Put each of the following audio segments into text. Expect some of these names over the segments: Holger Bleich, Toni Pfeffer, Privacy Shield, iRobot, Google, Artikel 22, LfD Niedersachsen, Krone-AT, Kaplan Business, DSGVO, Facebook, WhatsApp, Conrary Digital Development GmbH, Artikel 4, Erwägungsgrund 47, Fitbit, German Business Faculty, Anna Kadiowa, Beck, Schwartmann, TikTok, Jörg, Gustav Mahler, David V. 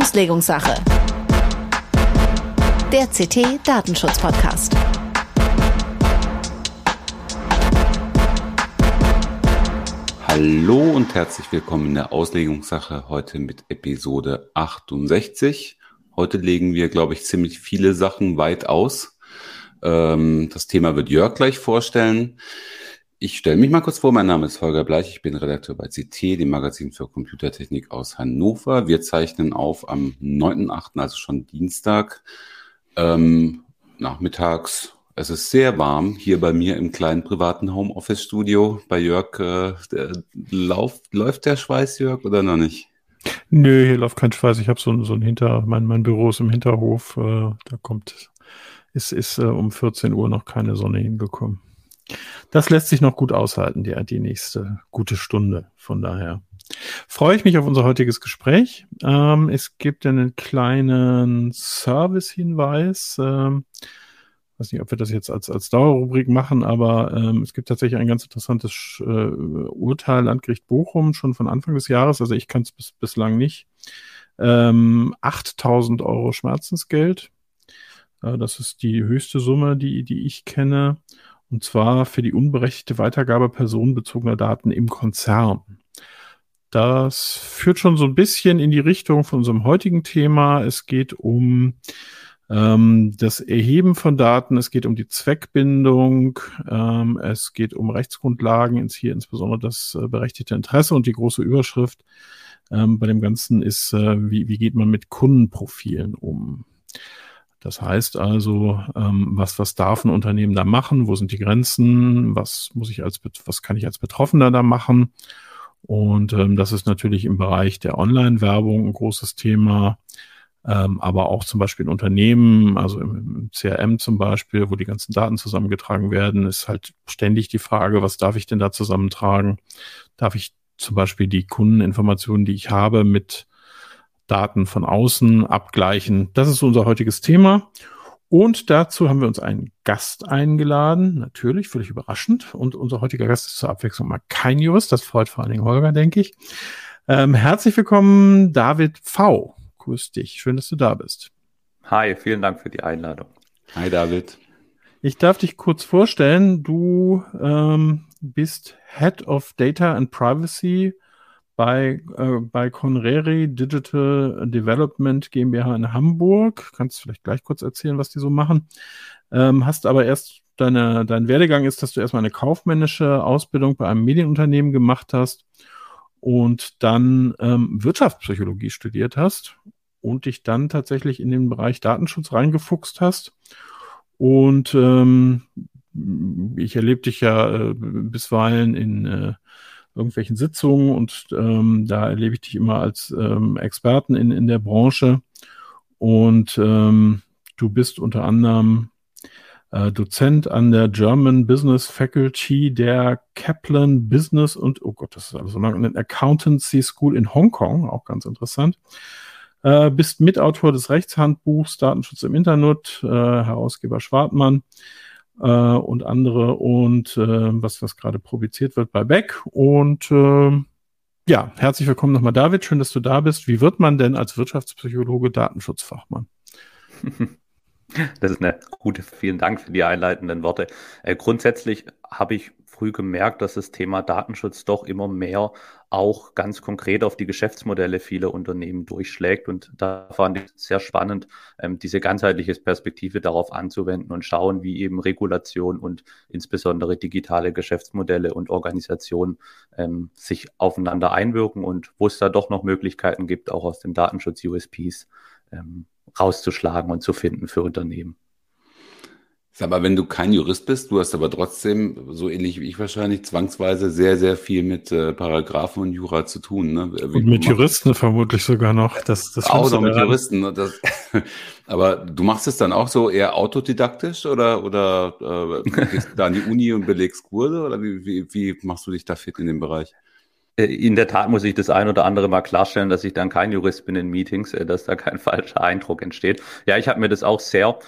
Auslegungssache. Der CT Datenschutz Podcast. Hallo und herzlich willkommen in der Auslegungssache, heute mit Episode 68. Heute legen wir, glaube ich, ziemlich viele Sachen weit aus. Das Thema wird Jörg gleich vorstellen. Ich stelle mich mal kurz vor, mein Name ist Holger Bleich, ich bin Redakteur bei CT, dem Magazin für Computertechnik aus Hannover. Wir zeichnen auf am 9.8., also schon Dienstag, nachmittags. Es ist sehr warm hier bei mir im kleinen privaten Homeoffice-Studio. Bei Jörg, läuft der Schweiß, Jörg, oder noch nicht? Nö, hier läuft kein Schweiß. Ich habe mein Büro ist im Hinterhof. Es ist um 14 Uhr noch keine Sonne hingekommen. Das lässt sich noch gut aushalten, die nächste gute Stunde. Von daher freue ich mich auf unser heutiges Gespräch. Es gibt einen kleinen Service-Hinweis. Ich weiß nicht, ob wir das jetzt als Dauerrubrik machen, aber es gibt tatsächlich ein ganz interessantes Urteil Landgericht Bochum, schon von Anfang des Jahres, also ich kann es bislang nicht, 8.000 Euro Schmerzensgeld. Das ist die höchste Summe, die ich kenne. Und zwar für die unberechtigte Weitergabe personenbezogener Daten im Konzern. Das führt schon so ein bisschen in die Richtung von unserem heutigen Thema. Es geht um das Erheben von Daten, es geht um die Zweckbindung, es geht um Rechtsgrundlagen, hier insbesondere das berechtigte Interesse, und die große Überschrift bei dem Ganzen ist, wie geht man mit Kundenprofilen um? Das heißt also, was darf ein Unternehmen da machen? Wo sind die Grenzen? Was kann ich als Betroffener da machen? Und das ist natürlich im Bereich der Online-Werbung ein großes Thema, aber auch zum Beispiel in Unternehmen, also im CRM zum Beispiel, wo die ganzen Daten zusammengetragen werden, ist halt ständig die Frage, was darf ich denn da zusammentragen? Darf ich zum Beispiel die Kundeninformationen, die ich habe, mit Daten von außen abgleichen? Das ist unser heutiges Thema. Und dazu haben wir uns einen Gast eingeladen, natürlich, völlig überraschend. Und unser heutiger Gast ist zur Abwechslung mal kein Jurist, das freut vor allen Dingen Holger, denke ich. Herzlich willkommen, David V. Grüß dich, schön, dass du da bist. Hi, vielen Dank für die Einladung. Hi, David. Ich darf dich kurz vorstellen, du bist Head of Data and Privacy bei Conrary Digital Development GmbH in Hamburg. Kannst du vielleicht gleich kurz erzählen, was die so machen? Hast aber erst dein Werdegang ist, dass du erstmal eine kaufmännische Ausbildung bei einem Medienunternehmen gemacht hast und dann Wirtschaftspsychologie studiert hast und dich dann tatsächlich in den Bereich Datenschutz reingefuchst hast. Und ich erlebe dich ja bisweilen in irgendwelchen Sitzungen, und da erlebe ich dich immer als Experten in der Branche, und du bist unter anderem Dozent an der German Business Faculty der Kaplan Business und, oh Gott, das ist alles so lang, in Accountancy School in Hongkong, auch ganz interessant. Bist Mitautor des Rechtshandbuchs Datenschutz im Internet, Herausgeber Schwartmann und andere, und was gerade publiziert wird bei Beck. Und ja, herzlich willkommen nochmal, David, schön, dass du da bist. Wie wird man denn als Wirtschaftspsychologe Datenschutzfachmann? Das ist eine gute, vielen Dank für die einleitenden Worte. Grundsätzlich habe ich früh gemerkt, dass das Thema Datenschutz doch immer mehr auch ganz konkret auf die Geschäftsmodelle vieler Unternehmen durchschlägt. Und da fand ich es sehr spannend, diese ganzheitliche Perspektive darauf anzuwenden und schauen, wie eben Regulation und insbesondere digitale Geschäftsmodelle und Organisationen sich aufeinander einwirken und wo es da doch noch Möglichkeiten gibt, auch aus dem Datenschutz-USPs rauszuschlagen und zu finden für Unternehmen. Aber wenn du kein Jurist bist, du hast aber trotzdem, so ähnlich wie ich wahrscheinlich, zwangsweise sehr, sehr viel mit Paragraphen und Jura zu tun. Ne? Und mit Juristen vermutlich sogar noch. Das auch noch mit Juristen. Ne? Aber du machst es dann auch so eher autodidaktisch oder gehst du da an die Uni und belegst Kurse? Oder wie machst du dich da fit in dem Bereich? In der Tat muss ich das ein oder andere mal klarstellen, dass ich dann kein Jurist bin in Meetings, dass da kein falscher Eindruck entsteht. Ja, ich habe mir das auch sehr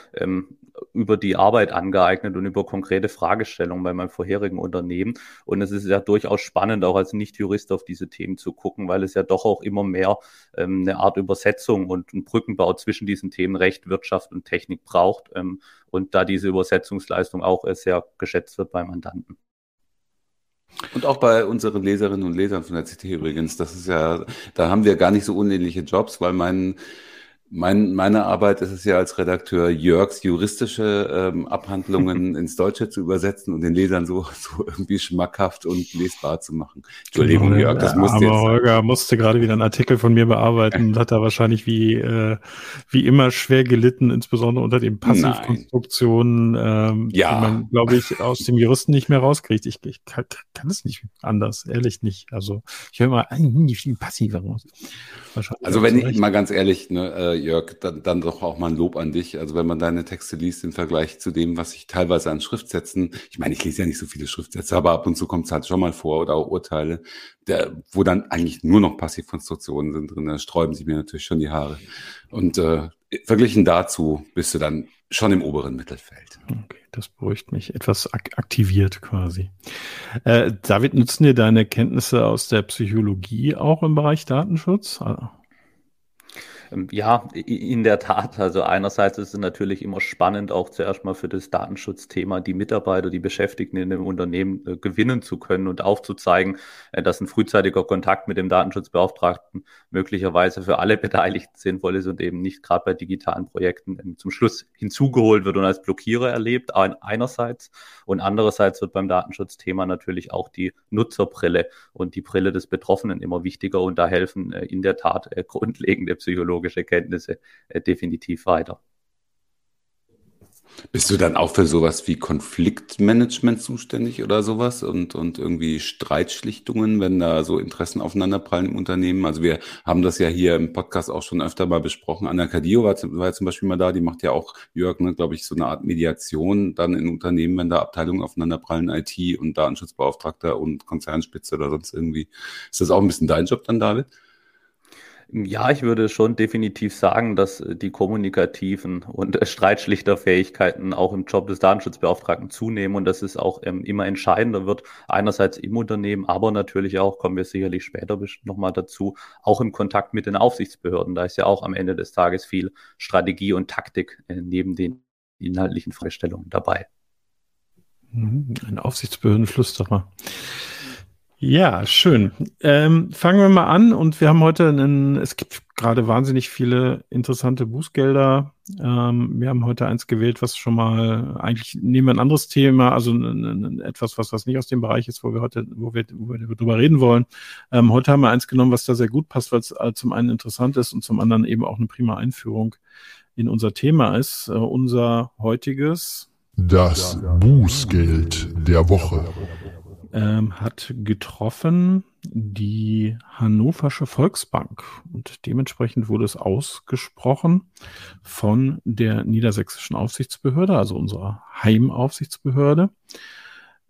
über die Arbeit angeeignet und über konkrete Fragestellungen bei meinem vorherigen Unternehmen. Und es ist ja durchaus spannend, auch als Nicht-Jurist auf diese Themen zu gucken, weil es ja doch auch immer mehr eine Art Übersetzung und einen Brückenbau zwischen diesen Themen Recht, Wirtschaft und Technik braucht. Und da diese Übersetzungsleistung auch sehr geschätzt wird bei Mandanten. Und auch bei unseren Leserinnen und Lesern von der CT übrigens, das ist ja, da haben wir gar nicht so unähnliche Jobs, weil meine Arbeit ist es ja als Redakteur, Jörgs juristische Abhandlungen ins Deutsche zu übersetzen und den Lesern so irgendwie schmackhaft und lesbar zu machen. Entschuldigung, genau, Jörg, das musste jetzt. Aber Holger musste gerade wieder einen Artikel von mir bearbeiten und hat da wahrscheinlich wie immer schwer gelitten, insbesondere unter den Passivkonstruktionen, die man, glaube ich, aus dem Juristen nicht mehr rauskriegt. Ich kann es nicht anders, ehrlich nicht. Also ich höre immer viel passiver raus. Also wenn ich mal ganz ehrlich, ne, Jörg, dann doch auch mal ein Lob an dich. Also wenn man deine Texte liest im Vergleich zu dem, was ich teilweise an Schriftsätzen, ich meine, ich lese ja nicht so viele Schriftsätze, aber ab und zu kommt es halt schon mal vor oder auch Urteile, wo dann eigentlich nur noch Passivkonstruktionen sind drin, da sträuben sich mir natürlich schon die Haare. Und verglichen dazu bist du dann schon im oberen Mittelfeld. Okay, das beruhigt mich. Etwas aktiviert quasi. David, nutzen dir deine Kenntnisse aus der Psychologie auch im Bereich Datenschutz? Ja, in der Tat. Also einerseits ist es natürlich immer spannend, auch zuerst mal für das Datenschutzthema die Mitarbeiter, die Beschäftigten in dem Unternehmen gewinnen zu können und aufzuzeigen, dass ein frühzeitiger Kontakt mit dem Datenschutzbeauftragten möglicherweise für alle Beteiligten sinnvoll ist und eben nicht gerade bei digitalen Projekten zum Schluss hinzugeholt wird und als Blockierer erlebt, einerseits. Und andererseits wird beim Datenschutzthema natürlich auch die Nutzerbrille und die Brille des Betroffenen immer wichtiger und da helfen in der Tat grundlegende Psychologen Kenntnisse definitiv weiter. Bist du dann auch für sowas wie Konfliktmanagement zuständig oder sowas und irgendwie Streitschlichtungen, wenn da so Interessen aufeinanderprallen im Unternehmen? Also wir haben das ja hier im Podcast auch schon öfter mal besprochen. Anna Kadiowa war ja zum Beispiel mal da, die macht ja auch, Jörg, ne, glaube ich, so eine Art Mediation dann in Unternehmen, wenn da Abteilungen aufeinanderprallen, IT und Datenschutzbeauftragter und Konzernspitze oder sonst irgendwie. Ist das auch ein bisschen dein Job dann, David? Ja, ich würde schon definitiv sagen, dass die kommunikativen und Streitschlichterfähigkeiten auch im Job des Datenschutzbeauftragten zunehmen und dass es auch immer entscheidender wird, einerseits im Unternehmen, aber natürlich auch, kommen wir sicherlich später nochmal dazu, auch im Kontakt mit den Aufsichtsbehörden. Da ist ja auch am Ende des Tages viel Strategie und Taktik neben den inhaltlichen Fragestellungen dabei. Ein Aufsichtsbehördenflüsterer. Ja, schön. Fangen wir mal an und wir haben heute es gibt gerade wahnsinnig viele interessante Bußgelder. Wir haben heute eins gewählt, was schon mal, eigentlich nehmen wir ein anderes Thema, also etwas, was nicht aus dem Bereich ist, wo wir drüber reden wollen. Heute haben wir eins genommen, was da sehr gut passt, weil es zum einen interessant ist und zum anderen eben auch eine prima Einführung in unser Thema ist. Unser heutiges Das Bußgeld der Woche. Hat getroffen die Hannoversche Volksbank und dementsprechend wurde es ausgesprochen von der niedersächsischen Aufsichtsbehörde, also unserer Heimaufsichtsbehörde.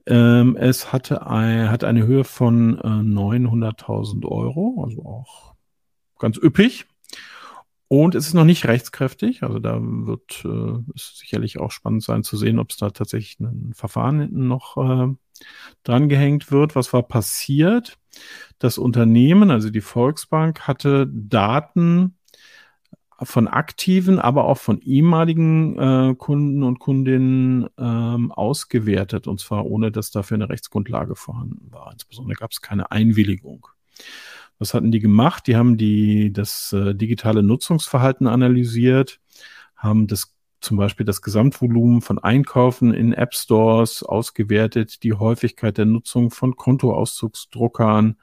Es hat eine Höhe von 900.000 €, also auch ganz üppig. Und es ist noch nicht rechtskräftig, also da wird es sicherlich auch spannend sein zu sehen, ob es da tatsächlich ein Verfahren hinten noch drangehängt wird. Was war passiert? Das Unternehmen, also die Volksbank, hatte Daten von aktiven, aber auch von ehemaligen Kunden und Kundinnen ausgewertet, und zwar ohne, dass dafür eine Rechtsgrundlage vorhanden war. Insbesondere gab es keine Einwilligung. Was hatten die gemacht? Die haben das digitale Nutzungsverhalten analysiert, haben zum Beispiel das Gesamtvolumen von Einkaufen in App-Stores ausgewertet, die Häufigkeit der Nutzung von Kontoauszugsdruckern,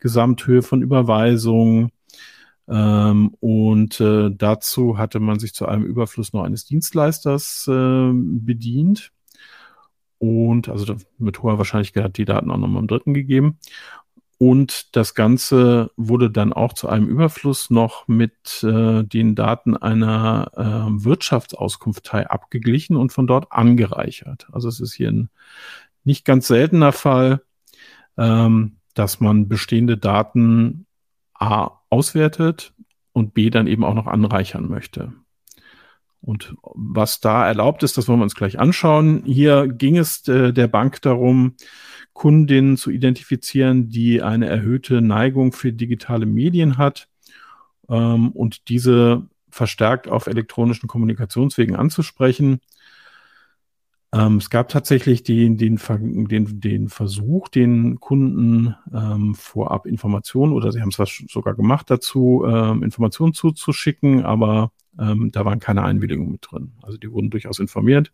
Gesamthöhe von Überweisungen. Und dazu hatte man sich zu einem Überfluss noch eines Dienstleisters bedient. Und also mit hoher Wahrscheinlichkeit hat die Daten auch nochmal im Dritten gegeben. Und das Ganze wurde dann auch zu einem Überfluss noch mit den Daten einer Wirtschaftsauskunftei abgeglichen und von dort angereichert. Also es ist hier ein nicht ganz seltener Fall, dass man bestehende Daten A auswertet und B dann eben auch noch anreichern möchte. Und was da erlaubt ist, das wollen wir uns gleich anschauen. Hier ging es der Bank darum, Kundinnen zu identifizieren, die eine erhöhte Neigung für digitale Medien hat und diese verstärkt auf elektronischen Kommunikationswegen anzusprechen. Es gab tatsächlich den Versuch, den Kunden vorab Informationen, oder sie haben es sogar gemacht dazu, Informationen zuzuschicken, aber da waren keine Einwilligungen mit drin. Also die wurden durchaus informiert,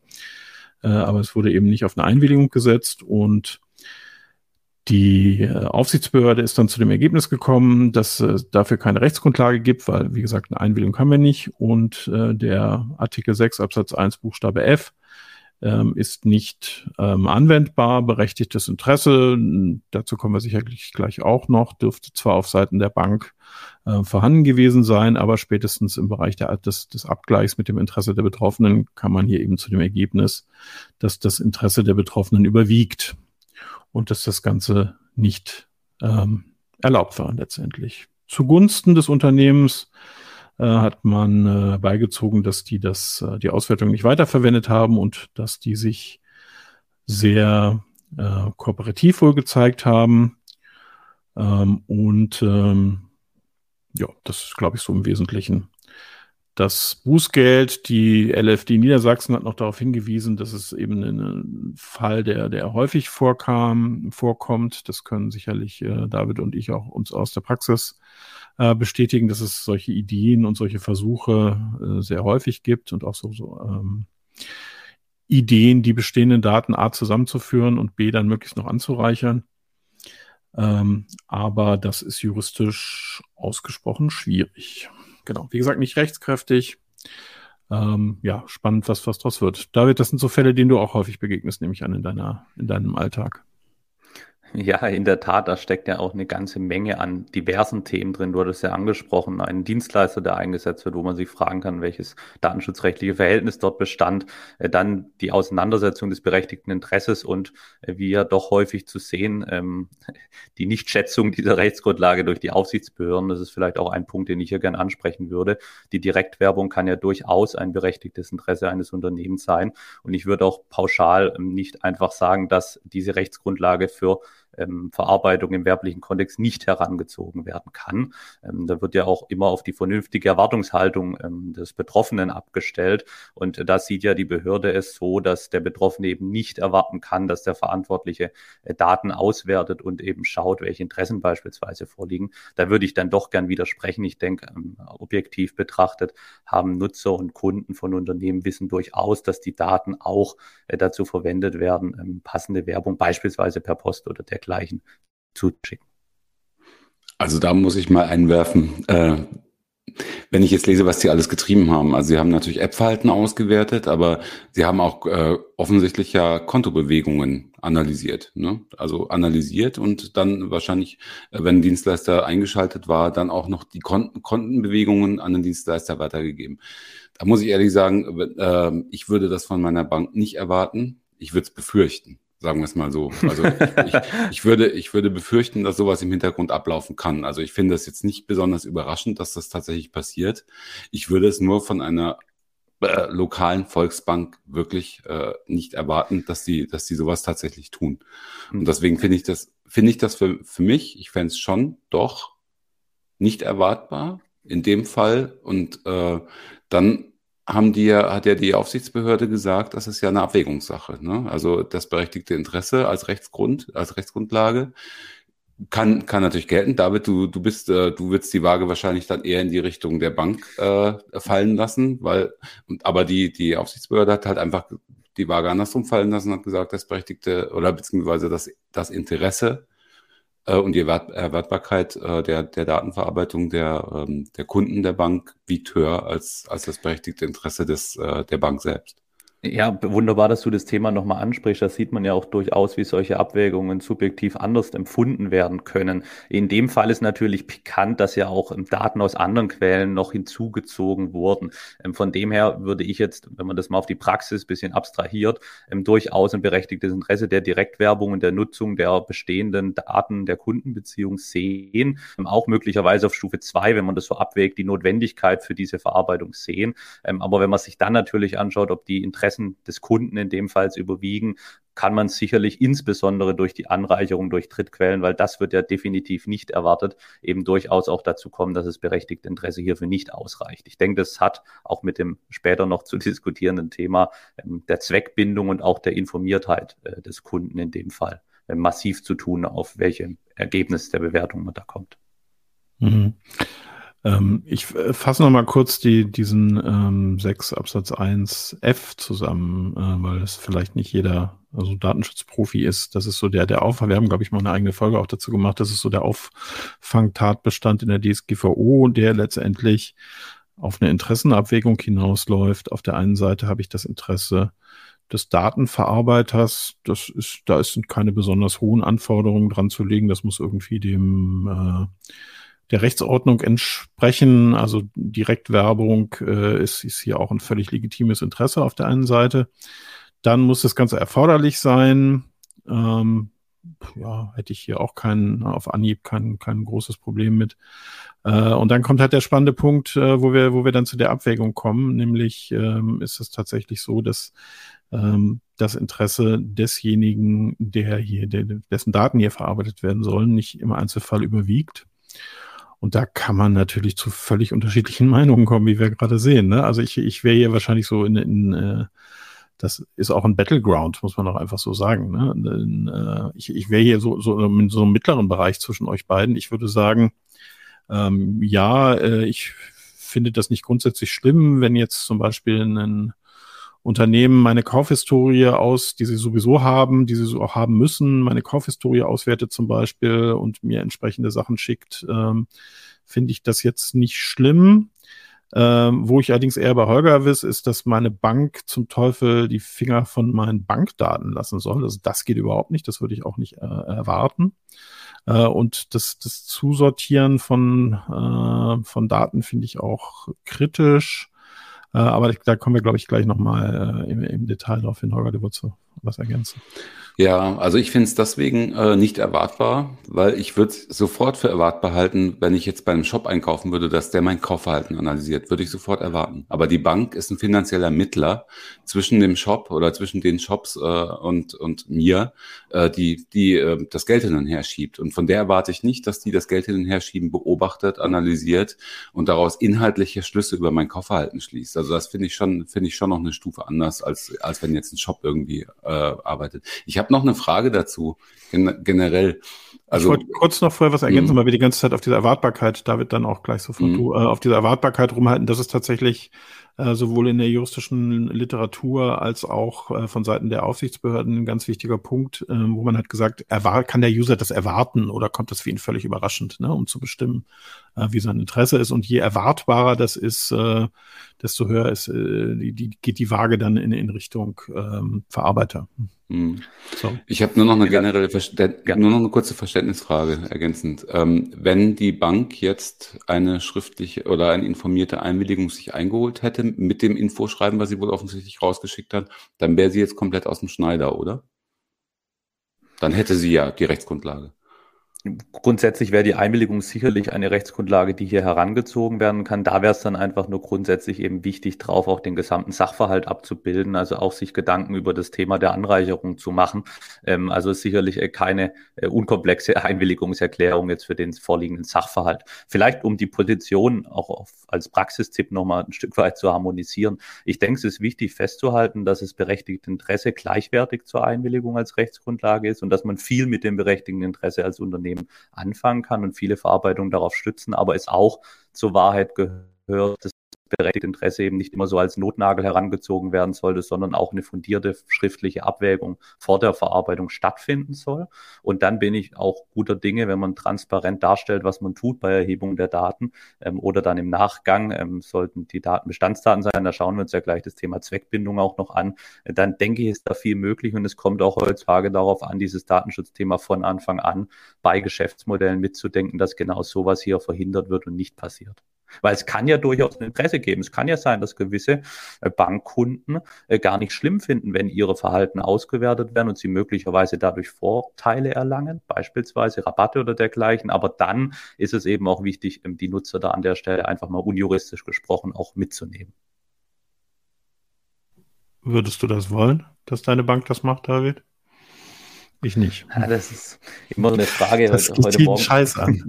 aber es wurde eben nicht auf eine Einwilligung gesetzt. Und die Aufsichtsbehörde ist dann zu dem Ergebnis gekommen, dass es dafür keine Rechtsgrundlage gibt, weil, wie gesagt, eine Einwilligung haben wir nicht. Und der Artikel 6 Absatz 1 Buchstabe F ist nicht anwendbar. Berechtigtes Interesse, dazu kommen wir sicherlich gleich auch noch, dürfte zwar auf Seiten der Bank vorhanden gewesen sein, aber spätestens im Bereich des Abgleichs mit dem Interesse der Betroffenen kam man hier eben zu dem Ergebnis, dass das Interesse der Betroffenen überwiegt und dass das Ganze nicht erlaubt war letztendlich. Zugunsten des Unternehmens hat man beigezogen, dass die Auswertung nicht weiterverwendet haben und dass die sich sehr kooperativ wohl gezeigt haben. Ja, das ist, glaube ich, so im Wesentlichen. Das Bußgeld, die LfD Niedersachsen hat noch darauf hingewiesen, dass es eben ein Fall, der häufig vorkommt. Das können sicherlich David und ich auch uns aus der Praxis bestätigen, dass es solche Ideen und solche Versuche sehr häufig gibt und auch so Ideen, die bestehenden Daten A zusammenzuführen und B dann möglichst noch anzureichern. Aber das ist juristisch ausgesprochen schwierig. Genau, wie gesagt, nicht rechtskräftig. Ja, spannend, was draus wird. David, das sind so Fälle, denen du auch häufig begegnest, nehme ich an, in deinem Alltag. Ja, in der Tat, da steckt ja auch eine ganze Menge an diversen Themen drin. Du hattest ja angesprochen, einen Dienstleister, der eingesetzt wird, wo man sich fragen kann, welches datenschutzrechtliche Verhältnis dort bestand. Dann die Auseinandersetzung des berechtigten Interesses und, wie ja doch häufig zu sehen, die Nichtschätzung dieser Rechtsgrundlage durch die Aufsichtsbehörden. Das ist vielleicht auch ein Punkt, den ich hier gerne ansprechen würde. Die Direktwerbung kann ja durchaus ein berechtigtes Interesse eines Unternehmens sein. Und ich würde auch pauschal nicht einfach sagen, dass diese Rechtsgrundlage für Verarbeitung im werblichen Kontext nicht herangezogen werden kann. Da wird ja auch immer auf die vernünftige Erwartungshaltung des Betroffenen abgestellt. Und da sieht ja die Behörde es so, dass der Betroffene eben nicht erwarten kann, dass der Verantwortliche Daten auswertet und eben schaut, welche Interessen beispielsweise vorliegen. Da würde ich dann doch gern widersprechen. Ich denke, objektiv betrachtet haben Nutzer und Kunden von Unternehmen wissen durchaus, dass die Daten auch dazu verwendet werden, passende Werbung beispielsweise per Post oder dergleichen zuschicken. Also da muss ich mal einwerfen, wenn ich jetzt lese, was die alles getrieben haben. Also sie haben natürlich App-Verhalten ausgewertet, aber sie haben auch offensichtlich ja Kontobewegungen analysiert. Ne? Also analysiert und dann wahrscheinlich, wenn ein Dienstleister eingeschaltet war, dann auch noch die Kontenbewegungen an den Dienstleister weitergegeben. Da muss ich ehrlich sagen, ich würde das von meiner Bank nicht erwarten. Ich würde es befürchten. Sagen wir es mal so. Also ich würde befürchten, dass sowas im Hintergrund ablaufen kann. Also ich finde das jetzt nicht besonders überraschend, dass das tatsächlich passiert. Ich würde es nur von einer lokalen Volksbank wirklich nicht erwarten, dass die sowas tatsächlich tun. Und deswegen finde ich das für mich, ich fände es schon doch nicht erwartbar in dem Fall. Und dann hat ja die Aufsichtsbehörde gesagt, das ist ja eine Abwägungssache. Ne? Also das berechtigte Interesse als Rechtsgrundlage kann natürlich gelten. David, du würdest die Waage wahrscheinlich dann eher in die Richtung der Bank fallen lassen, aber die Aufsichtsbehörde hat halt einfach die Waage andersrum fallen lassen und hat gesagt, das berechtigte oder beziehungsweise das Interesse und die Erwartbarkeit der Datenverarbeitung der Kunden der Bank wiegt höher als das berechtigte Interesse der Bank selbst. Ja, wunderbar, dass du das Thema nochmal ansprichst. Da sieht man ja auch durchaus, wie solche Abwägungen subjektiv anders empfunden werden können. In dem Fall ist natürlich pikant, dass ja auch Daten aus anderen Quellen noch hinzugezogen wurden. Von dem her würde ich jetzt, wenn man das mal auf die Praxis ein bisschen abstrahiert, durchaus ein berechtigtes Interesse der Direktwerbung und der Nutzung der bestehenden Daten der Kundenbeziehung sehen. Auch möglicherweise auf Stufe 2, wenn man das so abwägt, die Notwendigkeit für diese Verarbeitung sehen. Aber wenn man sich dann natürlich anschaut, ob die Interessen des Kunden in dem Fall überwiegen, kann man sicherlich insbesondere durch die Anreicherung durch Drittquellen, weil das wird ja definitiv nicht erwartet, eben durchaus auch dazu kommen, dass es berechtigte Interesse hierfür nicht ausreicht. Ich denke, das hat auch mit dem später noch zu diskutierenden Thema der Zweckbindung und auch der Informiertheit des Kunden in dem Fall massiv zu tun, auf welchem Ergebnis der Bewertung man da kommt. Mhm. Ich fasse noch mal kurz diesen 6 Absatz 1 F zusammen, weil es vielleicht nicht jeder also Datenschutzprofi ist. Das ist so der Auffang. Wir haben, glaube ich, mal eine eigene Folge auch dazu gemacht. Das ist so der Auffangtatbestand in der DSGVO, der letztendlich auf eine Interessenabwägung hinausläuft. Auf der einen Seite habe ich das Interesse des Datenverarbeiters, da sind keine besonders hohen Anforderungen dran zu legen. Das muss irgendwie dem der Rechtsordnung entsprechen, also Direktwerbung ist hier auch ein völlig legitimes Interesse auf der einen Seite. Dann muss das Ganze erforderlich sein. Hätte ich hier auch auf Anhieb kein großes Problem mit. Und dann kommt halt der spannende Punkt, wo wir dann zu der Abwägung kommen, nämlich ist es tatsächlich so, dass das Interesse desjenigen, dessen Daten hier verarbeitet werden sollen, nicht im Einzelfall überwiegt. Und da kann man natürlich zu völlig unterschiedlichen Meinungen kommen, wie wir gerade sehen. Ne? Also ich wäre hier wahrscheinlich so das ist auch ein Battleground, muss man doch einfach so sagen. Ne? Ich wäre hier so in so einem mittleren Bereich zwischen euch beiden. Ich würde sagen, ich finde das nicht grundsätzlich schlimm, wenn jetzt zum Beispiel ein Unternehmen meine Kaufhistorie die sie sowieso haben, die sie so auch haben müssen, meine Kaufhistorie auswertet zum Beispiel und mir entsprechende Sachen schickt, finde ich das jetzt nicht schlimm. Wo ich allerdings eher bei Holger ist, dass meine Bank zum Teufel die Finger von meinen Bankdaten lassen soll. Also das geht überhaupt nicht, das würde ich auch nicht erwarten. Und das Zusortieren von Daten finde ich auch kritisch. Aber da kommen wir, glaube ich, gleich nochmal im Detail drauf hin. Holger, du wolltest was ergänzen? Ja, also ich finde es deswegen nicht erwartbar, weil ich würde es sofort für erwartbar halten, wenn ich jetzt bei einem Shop einkaufen würde, dass der mein Kaufverhalten analysiert, würde ich sofort erwarten. Aber die Bank ist ein finanzieller Mittler zwischen dem Shop oder zwischen den Shops und mir, die das Geld hin und her schiebt. Und von der erwarte ich nicht, dass die das Geld hin und her schieben, beobachtet, analysiert und daraus inhaltliche Schlüsse über mein Kaufverhalten schließt. Also das finde ich schon noch eine Stufe anders, als wenn jetzt ein Shop irgendwie arbeitet. Ich habe noch eine Frage dazu, generell. Also, ich wollte kurz noch vorher was ergänzen, weil wir die ganze Zeit auf diese Erwartbarkeit, David, dann auch gleich sofort du, auf diese Erwartbarkeit rumhalten, dass es tatsächlich sowohl in der juristischen Literatur als auch von Seiten der Aufsichtsbehörden ein ganz wichtiger Punkt, wo man hat gesagt, kann der User das erwarten oder kommt das für ihn völlig überraschend, ne, um zu bestimmen, wie sein Interesse ist. Und je erwartbarer das ist, desto höher ist geht die Waage dann in Richtung Verarbeiter. So. Ich habe nur noch eine generelle, nur noch eine kurze Verständnisfrage ergänzend. Wenn die Bank jetzt eine schriftliche oder eine informierte Einwilligung sich eingeholt hätte mit dem Infoschreiben, was sie wohl offensichtlich rausgeschickt hat, dann wäre sie jetzt komplett aus dem Schneider, oder? Dann hätte sie ja die Rechtsgrundlage. Grundsätzlich wäre die Einwilligung sicherlich eine Rechtsgrundlage, die hier herangezogen werden kann. Da wäre es dann einfach nur grundsätzlich eben wichtig drauf, auch den gesamten Sachverhalt abzubilden, also auch sich Gedanken über das Thema der Anreicherung zu machen. Also sicherlich keine unkomplexe Einwilligungserklärung jetzt für den vorliegenden Sachverhalt. Vielleicht um die Position auch als Praxistipp nochmal ein Stück weit zu harmonisieren. Ich denke, es ist wichtig festzuhalten, dass das berechtigte Interesse gleichwertig zur Einwilligung als Rechtsgrundlage ist und dass man viel mit dem berechtigten Interesse als Unternehmen anfangen kann und viele Verarbeitungen darauf stützen, aber es auch zur Wahrheit gehört, dass berechtigte Interesse eben nicht immer so als Notnagel herangezogen werden sollte, sondern auch eine fundierte schriftliche Abwägung vor der Verarbeitung stattfinden soll. Und dann bin ich auch guter Dinge, wenn man transparent darstellt, was man tut bei Erhebung der Daten oder dann im Nachgang, sollten die Daten Bestandsdaten sein, da schauen wir uns ja gleich das Thema Zweckbindung auch noch an, dann denke ich, ist da viel möglich und es kommt auch heutzutage darauf an, dieses Datenschutzthema von Anfang an bei Geschäftsmodellen mitzudenken, dass genau sowas hier verhindert wird und nicht passiert. Weil es kann ja durchaus ein Interesse geben. Es kann ja sein, dass gewisse Bankkunden gar nicht schlimm finden, wenn ihre Verhalten ausgewertet werden und sie möglicherweise dadurch Vorteile erlangen, beispielsweise Rabatte oder dergleichen. Aber dann ist es eben auch wichtig, die Nutzer da an der Stelle einfach mal unjuristisch gesprochen auch mitzunehmen. Würdest du das wollen, dass deine Bank das macht, David? Ich nicht. Ja, das ist immer so eine Frage. Das geht heute Morgen. Scheiß an.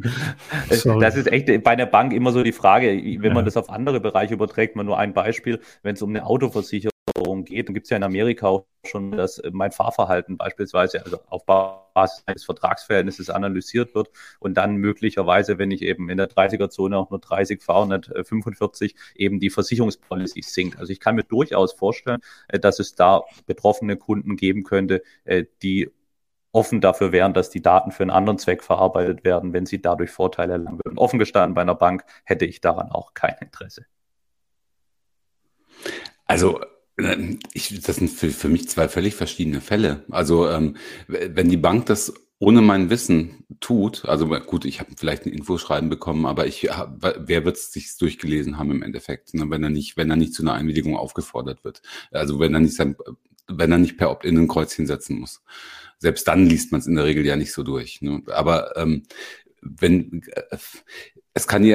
Das ist echt bei der Bank immer so die Frage, wenn man das auf andere Bereiche überträgt, mal nur ein Beispiel, wenn es um eine Autoversicherung geht, dann gibt es ja in Amerika auch schon, dass mein Fahrverhalten beispielsweise also auf Basis eines Vertragsverhältnisses analysiert wird und dann möglicherweise, wenn ich eben in der 30er-Zone auch nur 30 fahre und nicht 45, eben die Versicherungspolicy sinkt. Also ich kann mir durchaus vorstellen, dass es da betroffene Kunden geben könnte, die offen dafür wären, dass die Daten für einen anderen Zweck verarbeitet werden, wenn sie dadurch Vorteile erlangen würden. Offen gestanden, bei einer Bank hätte ich daran auch kein Interesse. Also das sind für mich zwei völlig verschiedene Fälle. Also wenn die Bank das ohne mein Wissen tut, also gut, ich habe vielleicht ein Infoschreiben bekommen, aber wer wird es sich durchgelesen haben im Endeffekt, ne, wenn er nicht zu einer Einwilligung aufgefordert wird. Also wenn er nicht per Opt-in ein Kreuz hinsetzen muss. Selbst dann liest man es in der Regel ja nicht so durch. Ne? Aber es kann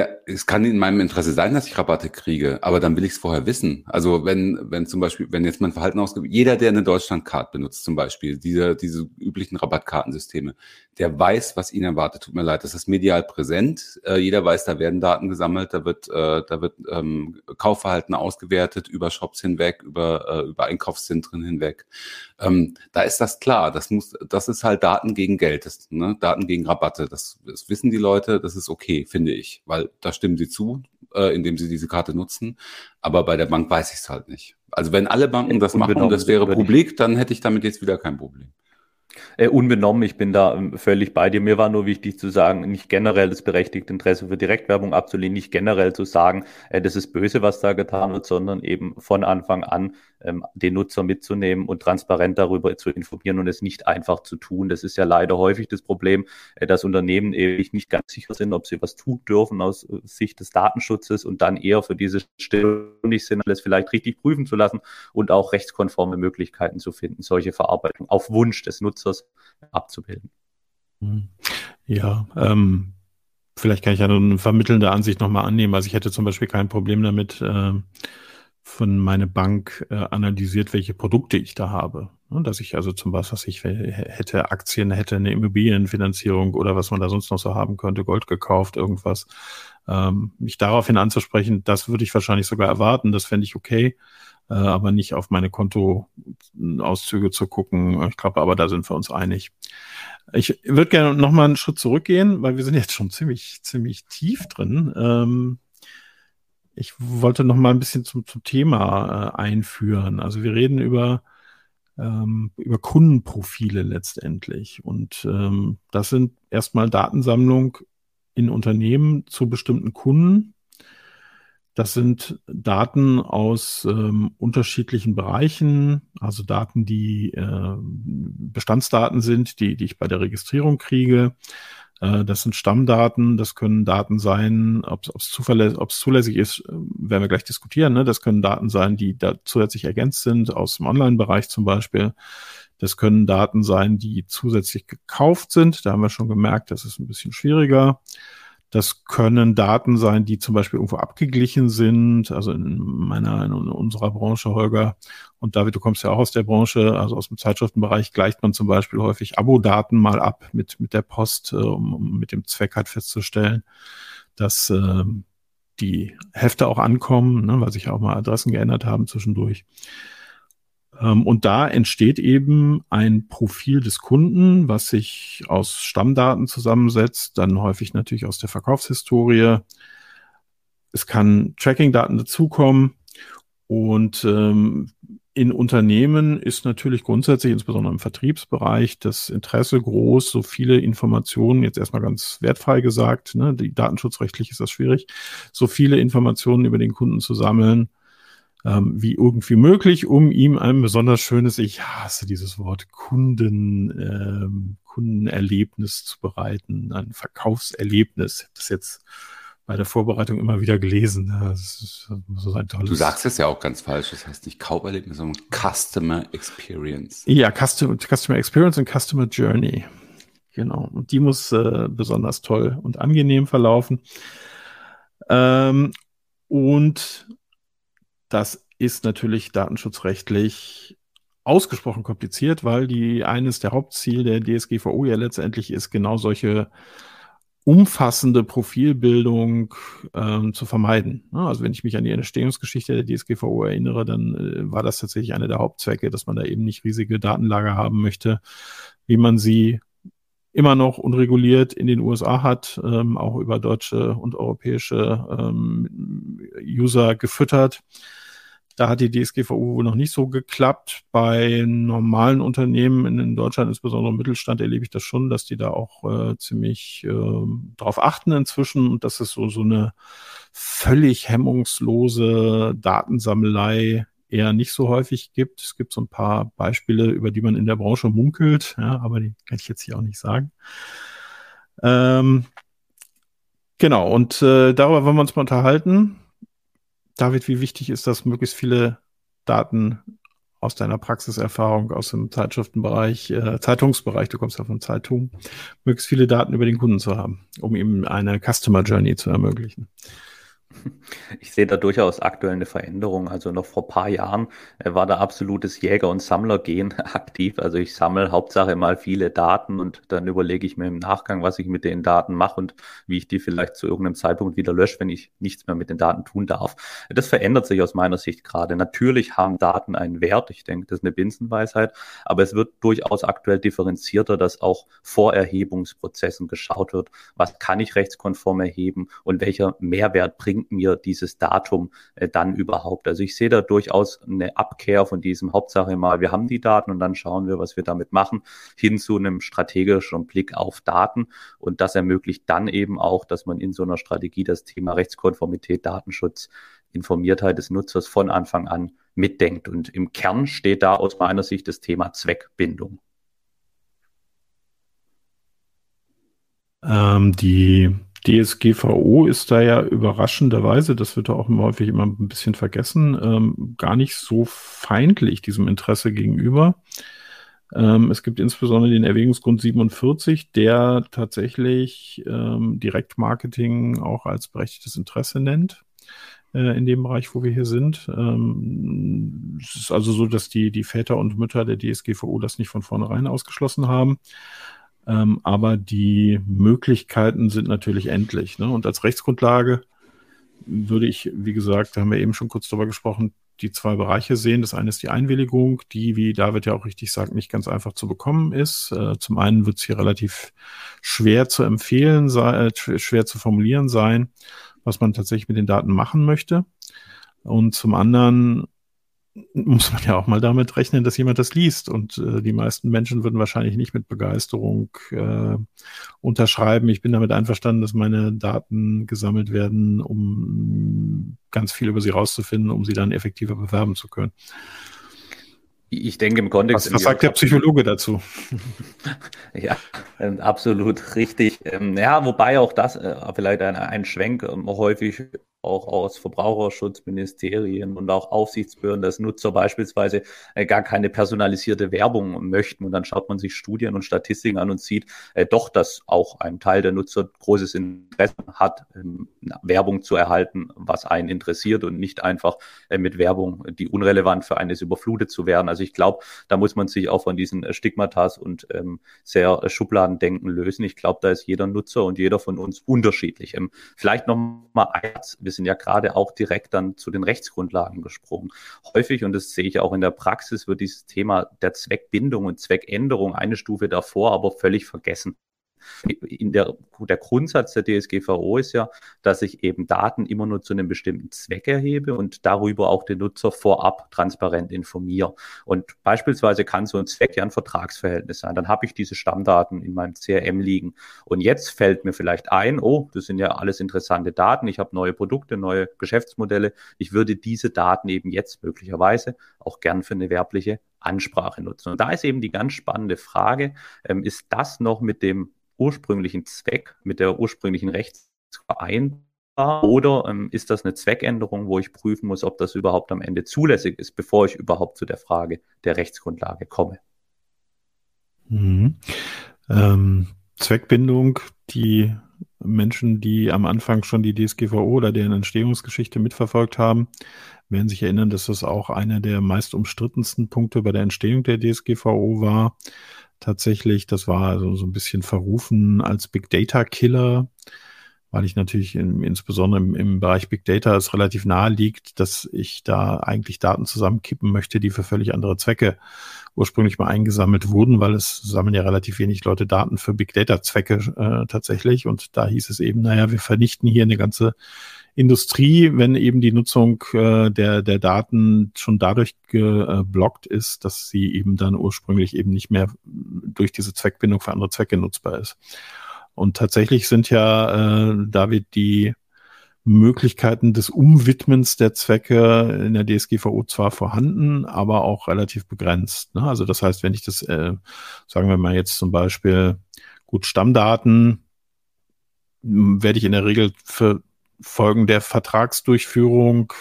in meinem Interesse sein, dass ich Rabatte kriege, aber dann will ich es vorher wissen. Also wenn zum Beispiel, wenn jetzt mein Verhalten ausgibt, jeder, der eine Deutschlandcard benutzt zum Beispiel, diese üblichen Rabattkartensysteme, der weiß, was ihn erwartet. Tut mir leid, das ist medial präsent. Jeder weiß, da werden Daten gesammelt, da wird Kaufverhalten ausgewertet über Shops hinweg, über Einkaufszentren hinweg. Da ist das klar. Das ist halt Daten gegen Geld, ne? Daten gegen Rabatte. Das wissen die Leute, das ist okay, finde ich, weil da stimmen sie zu, indem sie diese Karte nutzen. Aber bei der Bank weiß ich es halt nicht. Also wenn alle Banken das machen und das wäre publik, dann hätte ich damit jetzt wieder kein Problem. Unbenommen, ich bin da völlig bei dir. Mir war nur wichtig zu sagen, nicht generell das berechtigte Interesse für Direktwerbung abzulehnen, nicht generell zu sagen, das ist böse, was da getan wird, sondern eben von Anfang an den Nutzer mitzunehmen und transparent darüber zu informieren und es nicht einfach zu tun. Das ist ja leider häufig das Problem, dass Unternehmen eben nicht ganz sicher sind, ob sie was tun dürfen aus Sicht des Datenschutzes und dann eher für diese ständig sind, alles vielleicht richtig prüfen zu lassen und auch rechtskonforme Möglichkeiten zu finden, solche Verarbeitung auf Wunsch des Nutzers abzubilden. Ja, vielleicht kann ich ja eine vermittelnde Ansicht nochmal annehmen. Also ich hätte zum Beispiel kein Problem damit, von meiner Bank analysiert, welche Produkte ich da habe. Und dass ich also zum Beispiel, was ich hätte, Aktien hätte, eine Immobilienfinanzierung oder was man da sonst noch so haben könnte, Gold gekauft, irgendwas. Mich daraufhin anzusprechen, das würde ich wahrscheinlich sogar erwarten, das fände ich okay, aber nicht auf meine Kontoauszüge zu gucken. Ich glaube, aber da sind wir uns einig. Ich würde gerne nochmal einen Schritt zurückgehen, weil wir sind jetzt schon ziemlich tief drin. Ich wollte noch mal ein bisschen zum Thema einführen. Also wir reden über Kundenprofile letztendlich. Und das sind erstmal Datensammlung in Unternehmen zu bestimmten Kunden. Das sind Daten aus unterschiedlichen Bereichen, also Daten, die Bestandsdaten sind, die ich bei der Registrierung kriege. Das sind Stammdaten, das können Daten sein, ob es zulässig ist, werden wir gleich diskutieren. Ne? Das können Daten sein, die da zusätzlich ergänzt sind, aus dem Online-Bereich zum Beispiel. Das können Daten sein, die zusätzlich gekauft sind. Da haben wir schon gemerkt, das ist ein bisschen schwieriger. Das können Daten sein, die zum Beispiel irgendwo abgeglichen sind, also in unserer Branche, Holger und David, du kommst ja auch aus der Branche, also aus dem Zeitschriftenbereich, gleicht man zum Beispiel häufig Abo-Daten mal ab mit der Post, um mit dem Zweck halt festzustellen, dass die Hefte auch ankommen, ne, weil sich auch mal Adressen geändert haben zwischendurch. Und da entsteht eben ein Profil des Kunden, was sich aus Stammdaten zusammensetzt, dann häufig natürlich aus der Verkaufshistorie, Es kann Tracking-Daten dazukommen und in Unternehmen ist natürlich grundsätzlich, insbesondere im Vertriebsbereich, das Interesse groß, so viele Informationen, jetzt erstmal ganz wertfrei gesagt, ne, die datenschutzrechtlich ist das schwierig, so viele Informationen über den Kunden zu sammeln, wie irgendwie möglich, um ihm ein besonders schönes, ich hasse dieses Wort, Kundenerlebnis zu bereiten, ein Verkaufserlebnis. Ich habe das jetzt bei der Vorbereitung immer wieder gelesen. Das ist so ein tolles. Du sagst es ja auch ganz falsch. Das heißt nicht Kauferlebnis, sondern Customer Experience. Ja, Customer Experience und Customer Journey. Genau. Und die muss besonders toll und angenehm verlaufen. Und das ist natürlich datenschutzrechtlich ausgesprochen kompliziert, weil eines der Hauptziele der DSGVO ja letztendlich ist, genau solche umfassende Profilbildung zu vermeiden. Also wenn ich mich an die Entstehungsgeschichte der DSGVO erinnere, dann war das tatsächlich einer der Hauptzwecke, dass man da eben nicht riesige Datenlager haben möchte, wie man sie immer noch unreguliert in den USA hat, auch über deutsche und europäische User gefüttert. Da hat die DSGVO noch nicht so geklappt. Bei normalen Unternehmen in Deutschland, insbesondere im Mittelstand, erlebe ich das schon, dass die da auch ziemlich drauf achten inzwischen und dass es so eine völlig hemmungslose Datensammelei eher nicht so häufig gibt. Es gibt so ein paar Beispiele, über die man in der Branche munkelt, ja, aber die kann ich jetzt hier auch nicht sagen. Genau, und darüber wollen wir uns mal unterhalten. David, wie wichtig ist das, möglichst viele Daten aus deiner Praxiserfahrung, aus dem Zeitschriftenbereich, Zeitungsbereich, du kommst ja von Zeitung, möglichst viele Daten über den Kunden zu haben, um ihm eine Customer Journey zu ermöglichen? Ich sehe da durchaus aktuell eine Veränderung. Also noch vor ein paar Jahren war da absolutes Jäger- und Sammlergehen aktiv. Also ich sammle Hauptsache mal viele Daten und dann überlege ich mir im Nachgang, was ich mit den Daten mache und wie ich die vielleicht zu irgendeinem Zeitpunkt wieder lösche, wenn ich nichts mehr mit den Daten tun darf. Das verändert sich aus meiner Sicht gerade. Natürlich haben Daten einen Wert. Ich denke, das ist eine Binsenweisheit. Aber es wird durchaus aktuell differenzierter, dass auch vor Erhebungsprozessen geschaut wird, was kann ich rechtskonform erheben und welcher Mehrwert bringt mir dieses Datum dann überhaupt. Also ich sehe da durchaus eine Abkehr von diesem Hauptsache mal, wir haben die Daten und dann schauen wir, was wir damit machen, hin zu einem strategischen Blick auf Daten. Und das ermöglicht dann eben auch, dass man in so einer Strategie das Thema Rechtskonformität, Datenschutz, Informiertheit des Nutzers von Anfang an mitdenkt. Und im Kern steht da aus meiner Sicht das Thema Zweckbindung. Die DSGVO ist da ja überraschenderweise, das wird da auch häufig immer ein bisschen vergessen, gar nicht so feindlich diesem Interesse gegenüber. Es gibt insbesondere den Erwägungsgrund 47, der tatsächlich Direktmarketing auch als berechtigtes Interesse nennt, in dem Bereich, wo wir hier sind. Es ist also so, dass die Väter und Mütter der DSGVO das nicht von vornherein ausgeschlossen haben. Aber die Möglichkeiten sind natürlich endlich. Ne? Und als Rechtsgrundlage würde ich, wie gesagt, da haben wir eben schon kurz drüber gesprochen, die zwei Bereiche sehen. Das eine ist die Einwilligung, die, wie David ja auch richtig sagt, nicht ganz einfach zu bekommen ist. Zum einen wird es hier relativ schwer zu empfehlen, schwer zu formulieren sein, was man tatsächlich mit den Daten machen möchte. Und zum anderen muss man ja auch mal damit rechnen, dass jemand das liest. Und die meisten Menschen würden wahrscheinlich nicht mit Begeisterung unterschreiben. Ich bin damit einverstanden, dass meine Daten gesammelt werden, um ganz viel über sie rauszufinden, um sie dann effektiver bewerben zu können. Ich denke im Kontext... Was sagt der Psychologe dazu? Ja, absolut richtig. Ja, wobei auch das vielleicht ein Schwenk häufig auch aus Verbraucherschutzministerien und auch Aufsichtsbehörden, dass Nutzer beispielsweise gar keine personalisierte Werbung möchten. Und dann schaut man sich Studien und Statistiken an und sieht doch, dass auch ein Teil der Nutzer großes Interesse hat, Werbung zu erhalten, was einen interessiert und nicht einfach mit Werbung, die unrelevant für einen ist, überflutet zu werden. Also ich glaube, da muss man sich auch von diesen Stigmatas und sehr Schubladendenken lösen. Ich glaube, da ist jeder Nutzer und jeder von uns unterschiedlich. Vielleicht nochmal eins, wir sind ja gerade auch direkt dann zu den Rechtsgrundlagen gesprungen. Häufig, und das sehe ich auch in der Praxis, wird dieses Thema der Zweckbindung und Zweckänderung eine Stufe davor aber völlig vergessen. der Grundsatz der DSGVO ist ja, dass ich eben Daten immer nur zu einem bestimmten Zweck erhebe und darüber auch den Nutzer vorab transparent informiere. Und beispielsweise kann so ein Zweck ja ein Vertragsverhältnis sein. Dann habe ich diese Stammdaten in meinem CRM liegen. Und jetzt fällt mir vielleicht ein, oh, das sind ja alles interessante Daten. Ich habe neue Produkte, neue Geschäftsmodelle. Ich würde diese Daten eben jetzt möglicherweise auch gern für eine werbliche Ansprache nutzen. Und da ist eben die ganz spannende Frage, ist das noch mit dem ursprünglichen Zweck, mit der ursprünglichen Rechtsvereinbarung? Oder ist das eine Zweckänderung, wo ich prüfen muss, ob das überhaupt am Ende zulässig ist, bevor ich überhaupt zu der Frage der Rechtsgrundlage komme? Mhm. Zweckbindung, die Menschen, die am Anfang schon die DSGVO oder deren Entstehungsgeschichte mitverfolgt haben, werden sich erinnern, dass das auch einer der meist umstrittensten Punkte bei der Entstehung der DSGVO war. Tatsächlich, das war also so ein bisschen verrufen als Big Data Killer, weil ich natürlich insbesondere im Bereich Big Data es relativ nahe liegt, dass ich da eigentlich Daten zusammenkippen möchte, die für völlig andere Zwecke ursprünglich mal eingesammelt wurden, weil es sammeln ja relativ wenig Leute Daten für Big Data Zwecke tatsächlich. Und da hieß es eben, naja, wir vernichten hier eine ganze Industrie, wenn eben die Nutzung der Daten schon dadurch geblockt ist, dass sie eben dann ursprünglich eben nicht mehr durch diese Zweckbindung für andere Zwecke nutzbar ist. Und tatsächlich sind ja, David, die Möglichkeiten des Umwidmens der Zwecke in der DSGVO zwar vorhanden, aber auch relativ begrenzt, ne? Also das heißt, wenn ich das, sagen wir mal jetzt zum Beispiel, gut, Stammdaten werde ich in der Regel für Folgen der Vertragsdurchführung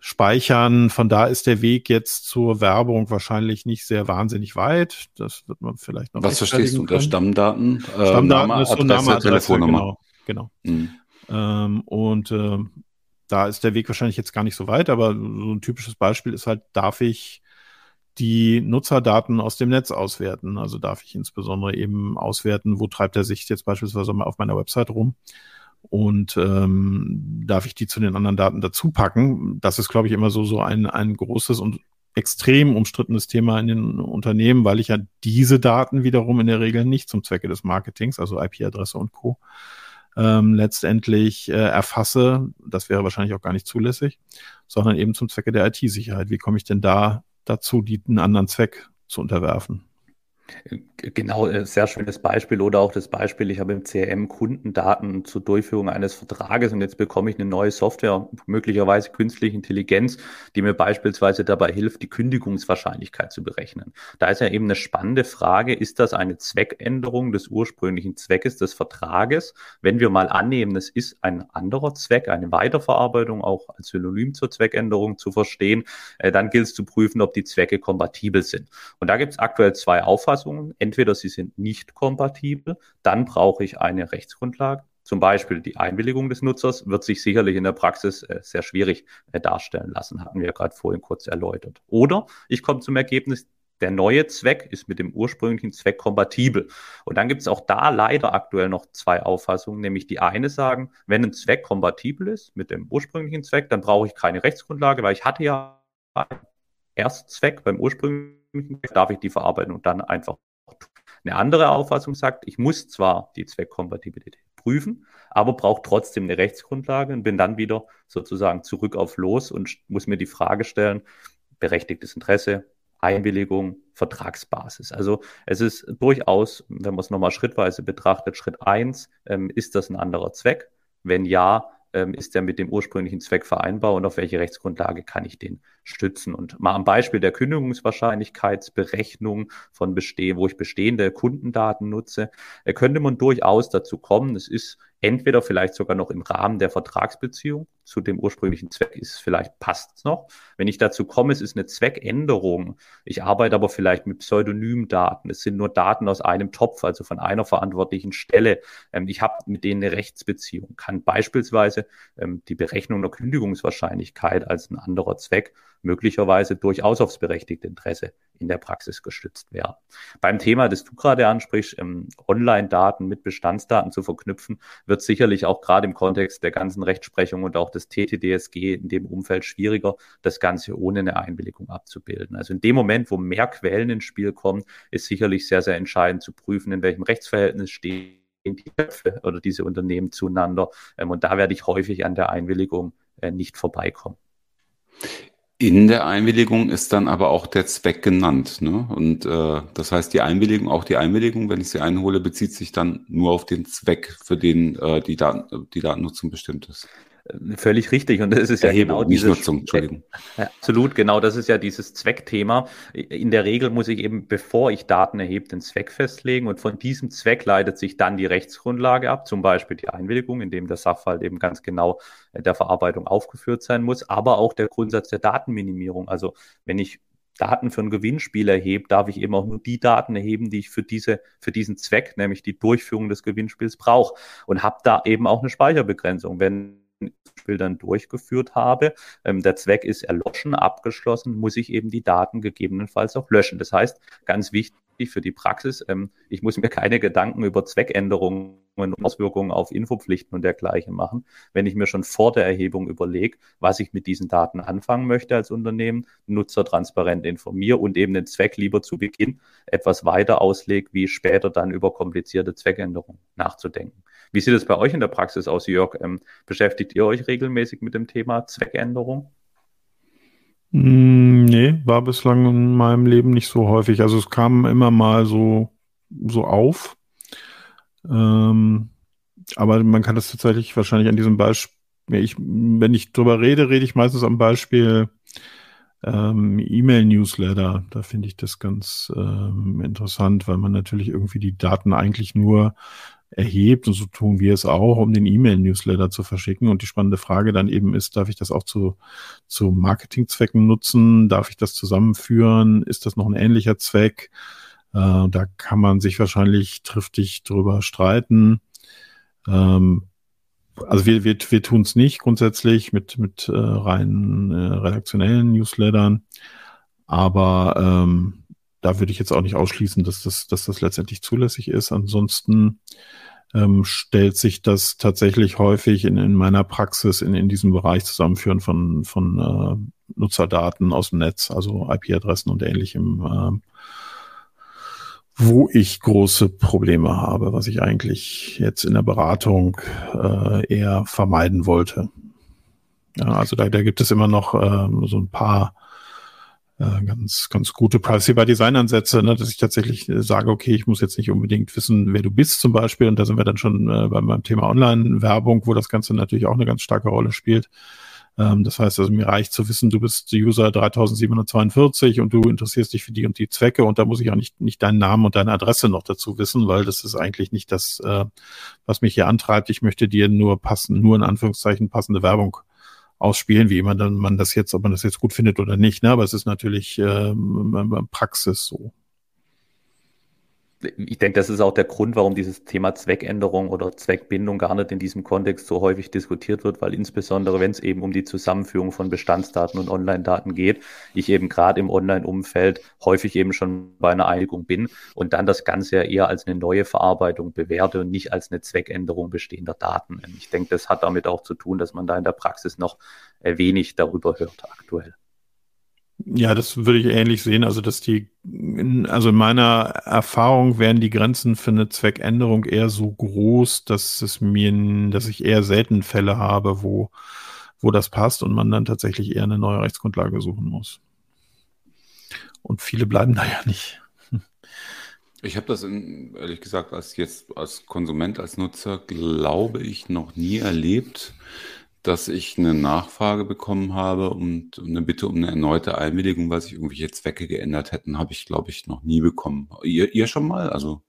speichern. Von da ist der Weg jetzt zur Werbung wahrscheinlich nicht sehr wahnsinnig weit. Das wird man vielleicht noch. Was verstehst du unter Stammdaten? Stammdaten Name, ist so Name, Adresse, Telefonnummer. Genau. Mhm. Und da ist der Weg wahrscheinlich jetzt gar nicht so weit, aber so ein typisches Beispiel ist halt, darf ich die Nutzerdaten aus dem Netz auswerten? Also darf ich insbesondere eben auswerten, wo treibt er sich jetzt beispielsweise mal auf meiner Website rum? Und darf ich die zu den anderen Daten dazu packen? Das ist, glaube ich, immer so ein großes und extrem umstrittenes Thema in den Unternehmen, weil ich ja diese Daten wiederum in der Regel nicht zum Zwecke des Marketings, also IP-Adresse und Co., letztendlich erfasse. Das wäre wahrscheinlich auch gar nicht zulässig, sondern eben zum Zwecke der IT-Sicherheit. Wie komme ich denn da dazu, einen anderen Zweck zu unterwerfen? Genau, sehr schönes Beispiel oder auch das Beispiel, ich habe im CRM Kundendaten zur Durchführung eines Vertrages und jetzt bekomme ich eine neue Software, möglicherweise künstliche Intelligenz, die mir beispielsweise dabei hilft, die Kündigungswahrscheinlichkeit zu berechnen. Da ist ja eben eine spannende Frage, ist das eine Zweckänderung des ursprünglichen Zweckes des Vertrages? Wenn wir mal annehmen, es ist ein anderer Zweck, eine Weiterverarbeitung auch als Synonym zur Zweckänderung zu verstehen, dann gilt es zu prüfen, ob die Zwecke kompatibel sind. Und da gibt es aktuell zwei Auffassungen. Entweder sie sind nicht kompatibel, dann brauche ich eine Rechtsgrundlage. Zum Beispiel die Einwilligung des Nutzers wird sich sicherlich in der Praxis sehr schwierig darstellen lassen, hatten wir gerade vorhin kurz erläutert. Oder ich komme zum Ergebnis, der neue Zweck ist mit dem ursprünglichen Zweck kompatibel. Und dann gibt es auch da leider aktuell noch zwei Auffassungen, nämlich die eine sagen, wenn ein Zweck kompatibel ist mit dem ursprünglichen Zweck, dann brauche ich keine Rechtsgrundlage, weil ich hatte ja einen Erstzweck beim ursprünglichen, darf ich die verarbeiten und dann einfach tun. Eine andere Auffassung sagt, ich muss zwar die Zweckkompatibilität prüfen, aber brauche trotzdem eine Rechtsgrundlage und bin dann wieder sozusagen zurück auf Los und muss mir die Frage stellen, berechtigtes Interesse, Einwilligung, Vertragsbasis. Also es ist durchaus, wenn man es nochmal schrittweise betrachtet, Schritt 1, ist das ein anderer Zweck? Wenn ja, ist der mit dem ursprünglichen Zweck vereinbar und auf welche Rechtsgrundlage kann ich den stützen? Und mal am Beispiel der Kündigungswahrscheinlichkeitsberechnung von wo ich bestehende Kundendaten nutze, könnte man durchaus dazu kommen. Es ist entweder vielleicht sogar noch im Rahmen der Vertragsbeziehung zu dem ursprünglichen Zweck ist, vielleicht passt es noch. Wenn ich dazu komme, es ist eine Zweckänderung. Ich arbeite aber vielleicht mit Pseudonymdaten. Es sind nur Daten aus einem Topf, also von einer verantwortlichen Stelle. Ich habe mit denen eine Rechtsbeziehung, kann beispielsweise die Berechnung der Kündigungswahrscheinlichkeit als ein anderer Zweck möglicherweise durchaus aufs berechtigte Interesse in der Praxis gestützt werden. Beim Thema, das du gerade ansprichst, Online-Daten mit Bestandsdaten zu verknüpfen, wird sicherlich auch gerade im Kontext der ganzen Rechtsprechung und auch des TTDSG in dem Umfeld schwieriger, das Ganze ohne eine Einwilligung abzubilden. Also in dem Moment, wo mehr Quellen ins Spiel kommen, ist sicherlich sehr, sehr entscheidend zu prüfen, in welchem Rechtsverhältnis stehen die Köpfe oder diese Unternehmen zueinander. Und da werde ich häufig an der Einwilligung nicht vorbeikommen. In der Einwilligung ist dann aber auch der Zweck genannt, ne? Und das heißt, die Einwilligung, wenn ich sie einhole, bezieht sich dann nur auf den Zweck, für den die Datennutzung bestimmt ist. Völlig richtig, und das ist ja Erhebung, genau dieses Nutzung, Entschuldigung. Absolut, genau, das ist ja dieses Zweckthema. In der Regel muss ich eben, bevor ich Daten erhebe, den Zweck festlegen, und von diesem Zweck leitet sich dann die Rechtsgrundlage ab, zum Beispiel die Einwilligung, in dem der Sachverhalt eben ganz genau der Verarbeitung aufgeführt sein muss, aber auch der Grundsatz der Datenminimierung. Also wenn ich Daten für ein Gewinnspiel erhebt, darf ich eben auch nur die Daten erheben, die ich für diesen Zweck, nämlich die Durchführung des Gewinnspiels, brauche, und habe da eben auch eine Speicherbegrenzung. Wenn Spiel dann durchgeführt habe, der Zweck ist erloschen, abgeschlossen, muss ich eben die Daten gegebenenfalls auch löschen. Das heißt, ganz wichtig für die Praxis, ich muss mir keine Gedanken über Zweckänderungen und Auswirkungen auf Infopflichten und dergleichen machen, wenn ich mir schon vor der Erhebung überlege, was ich mit diesen Daten anfangen möchte als Unternehmen, Nutzer transparent informiere und eben den Zweck lieber zu Beginn etwas weiter auslege, wie später dann über komplizierte Zweckänderungen nachzudenken. Wie sieht es bei euch in der Praxis aus, Jörg? Beschäftigt ihr euch regelmäßig mit dem Thema Zweckänderung? Nee, war bislang in meinem Leben nicht so häufig. Also es kam immer mal so auf. Aber man kann das tatsächlich wahrscheinlich an diesem Beispiel, wenn ich drüber rede ich meistens am Beispiel E-Mail-Newsletter. Da finde ich das ganz interessant, weil man natürlich irgendwie die Daten eigentlich nur erhebt, und so tun wir es auch, um den E-Mail-Newsletter zu verschicken. Und die spannende Frage dann eben ist, darf ich das auch zu Marketingzwecken nutzen? Darf ich das zusammenführen? Ist das noch ein ähnlicher Zweck? Da kann man sich wahrscheinlich triftig drüber streiten. Also wir tun es nicht grundsätzlich mit rein redaktionellen Newslettern, aber da würde ich jetzt auch nicht ausschließen, dass das letztendlich zulässig ist. Ansonsten stellt sich das tatsächlich häufig in meiner Praxis in diesem Bereich Zusammenführen von Nutzerdaten aus dem Netz, also IP-Adressen und Ähnlichem, wo ich große Probleme habe, was ich eigentlich jetzt in der Beratung eher vermeiden wollte. Ja, also da gibt es immer noch so ein paar ganz, ganz gute Privacy-by-Design-Ansätze, ne, dass ich tatsächlich sage, okay, ich muss jetzt nicht unbedingt wissen, wer du bist zum Beispiel, und da sind wir dann schon beim Thema Online-Werbung, wo das Ganze natürlich auch eine ganz starke Rolle spielt. Das heißt also, mir reicht zu wissen, du bist User 3742 und du interessierst dich für die und die Zwecke, und da muss ich auch nicht deinen Namen und deine Adresse noch dazu wissen, weil das ist eigentlich nicht das, was mich hier antreibt. Ich möchte dir nur in Anführungszeichen passende Werbung ausspielen, wie immer dann ob man das jetzt gut findet oder nicht, ne? Aber es ist natürlich Praxis so. Ich denke, das ist auch der Grund, warum dieses Thema Zweckänderung oder Zweckbindung gar nicht in diesem Kontext so häufig diskutiert wird, weil insbesondere, wenn es eben um die Zusammenführung von Bestandsdaten und Online-Daten geht, ich eben gerade im Online-Umfeld häufig eben schon bei einer Einigung bin und dann das Ganze ja eher als eine neue Verarbeitung bewerte und nicht als eine Zweckänderung bestehender Daten. Ich denke, das hat damit auch zu tun, dass man da in der Praxis noch wenig darüber hört aktuell. Ja, das würde ich ähnlich sehen. Also, in meiner Erfahrung wären die Grenzen für eine Zweckänderung eher so groß, dass ich eher selten Fälle habe, wo das passt und man dann tatsächlich eher eine neue Rechtsgrundlage suchen muss. Und viele bleiben da ja nicht. Ich habe das ehrlich gesagt als Konsument, als Nutzer, glaube ich, noch nie erlebt, dass ich eine Nachfrage bekommen habe und eine Bitte um eine erneute Einwilligung, weil sich irgendwelche Zwecke geändert hätten, habe ich, glaube ich, noch nie bekommen. Ihr schon mal? Also,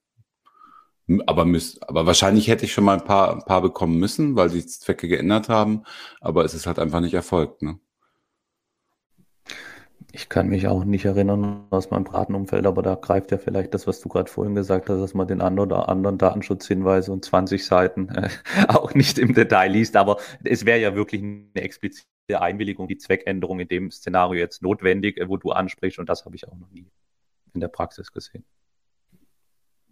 aber wahrscheinlich hätte ich schon mal ein paar bekommen müssen, weil sich Zwecke geändert haben, aber es ist halt einfach nicht erfolgt, ne? Ich kann mich auch nicht erinnern aus meinem Bratenumfeld, aber da greift ja vielleicht das, was du gerade vorhin gesagt hast, dass man den anderen Datenschutzhinweise und 20 Seiten auch nicht im Detail liest. Aber es wäre ja wirklich eine explizite Einwilligung, die Zweckänderung in dem Szenario jetzt notwendig, wo du ansprichst. Und das habe ich auch noch nie in der Praxis gesehen.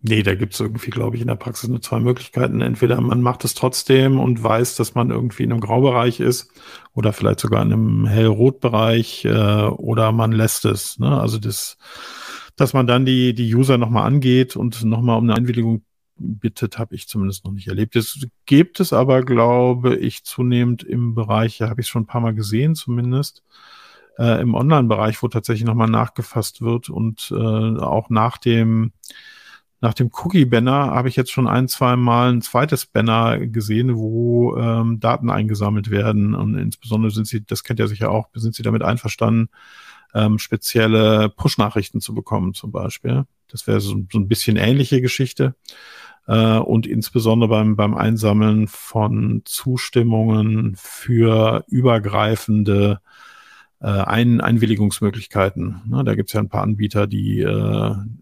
Nee, da gibt es irgendwie, glaube ich, in der Praxis nur zwei Möglichkeiten. Entweder man macht es trotzdem und weiß, dass man irgendwie in einem Graubereich ist oder vielleicht sogar in einem Hellrotbereich oder man lässt es. Ne? Also das, dass man dann die User nochmal angeht und nochmal um eine Einwilligung bittet, habe ich zumindest noch nicht erlebt. Das gibt es aber, glaube ich, zunehmend im Bereich, ja, habe ich schon ein paar Mal gesehen zumindest, im Online-Bereich, wo tatsächlich nochmal nachgefasst wird und auch nach dem Cookie-Banner habe ich jetzt schon ein, zwei Mal ein zweites Banner gesehen, wo Daten eingesammelt werden. Und insbesondere sind sie, das kennt ihr sicher auch, sind sie damit einverstanden, spezielle Push-Nachrichten zu bekommen zum Beispiel. Das wäre so ein bisschen ähnliche Geschichte. Und insbesondere beim Einsammeln von Zustimmungen für übergreifende Einwilligungsmöglichkeiten. Ne, da gibt es ja ein paar Anbieter, die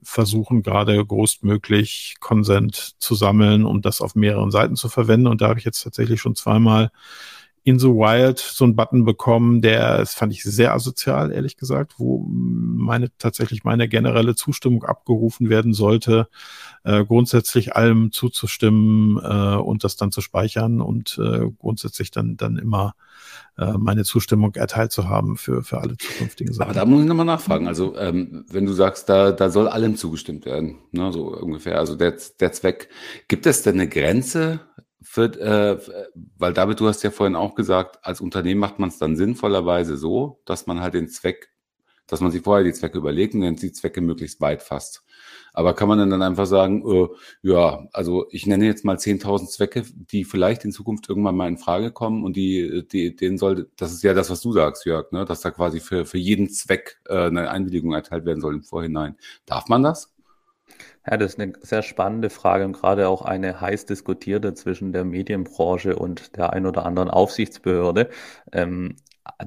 versuchen gerade großmöglich Consent zu sammeln und um das auf mehreren Seiten zu verwenden. Und da habe ich jetzt tatsächlich schon zweimal in the wild so einen Button bekommen, das fand ich sehr asozial, ehrlich gesagt, wo meine generelle Zustimmung abgerufen werden sollte, grundsätzlich allem zuzustimmen und das dann zu speichern und grundsätzlich dann immer meine Zustimmung erteilt zu haben für alle zukünftigen Sachen. Aber da muss ich nochmal nachfragen. Also wenn du sagst, da soll allem zugestimmt werden, ne, so ungefähr, also der Zweck. Gibt es denn eine Grenze? Weil David, du hast ja vorhin auch gesagt, als Unternehmen macht man es dann sinnvollerweise so, dass man halt den Zweck, dass man sich vorher die Zwecke überlegt und dann die Zwecke möglichst weit fasst. Aber kann man dann einfach sagen, ja, also ich nenne jetzt mal 10.000 Zwecke, die vielleicht in Zukunft irgendwann mal in Frage kommen und denen soll, das ist ja das, was du sagst, Jörg, ne, dass da quasi für jeden Zweck eine Einwilligung erteilt werden soll im Vorhinein. Darf man das? Ja, das ist eine sehr spannende Frage und gerade auch eine heiß diskutierte zwischen der Medienbranche und der ein oder anderen Aufsichtsbehörde.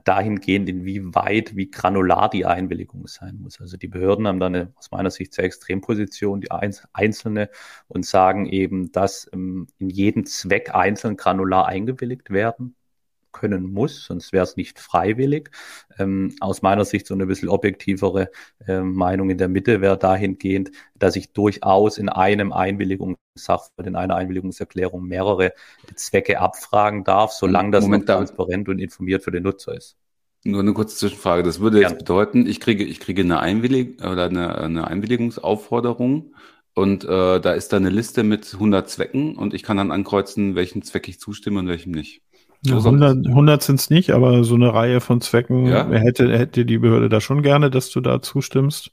Dahingehend, inwieweit, wie granular die Einwilligung sein muss. Also die Behörden haben da eine, aus meiner Sicht, sehr Extremposition, die einzelne, und sagen eben, dass in jeden Zweck einzeln granular eingewilligt werden können muss, sonst wäre es nicht freiwillig. Aus meiner Sicht so eine bisschen objektivere Meinung in der Mitte wäre dahingehend, dass ich durchaus in einem Einwilligungssachverhalt, in einer Einwilligungserklärung mehrere Zwecke abfragen darf, solange das noch transparent und informiert für den Nutzer ist. Nur eine kurze Zwischenfrage. Das würde jetzt bedeuten, ich kriege eine Einwilligung oder eine Einwilligungsaufforderung und da ist dann eine Liste mit 100 Zwecken und ich kann dann ankreuzen, welchem Zweck ich zustimme und welchem nicht. 100 sind es nicht, aber so eine Reihe von Zwecken hätte die Behörde da schon gerne, dass du da zustimmst.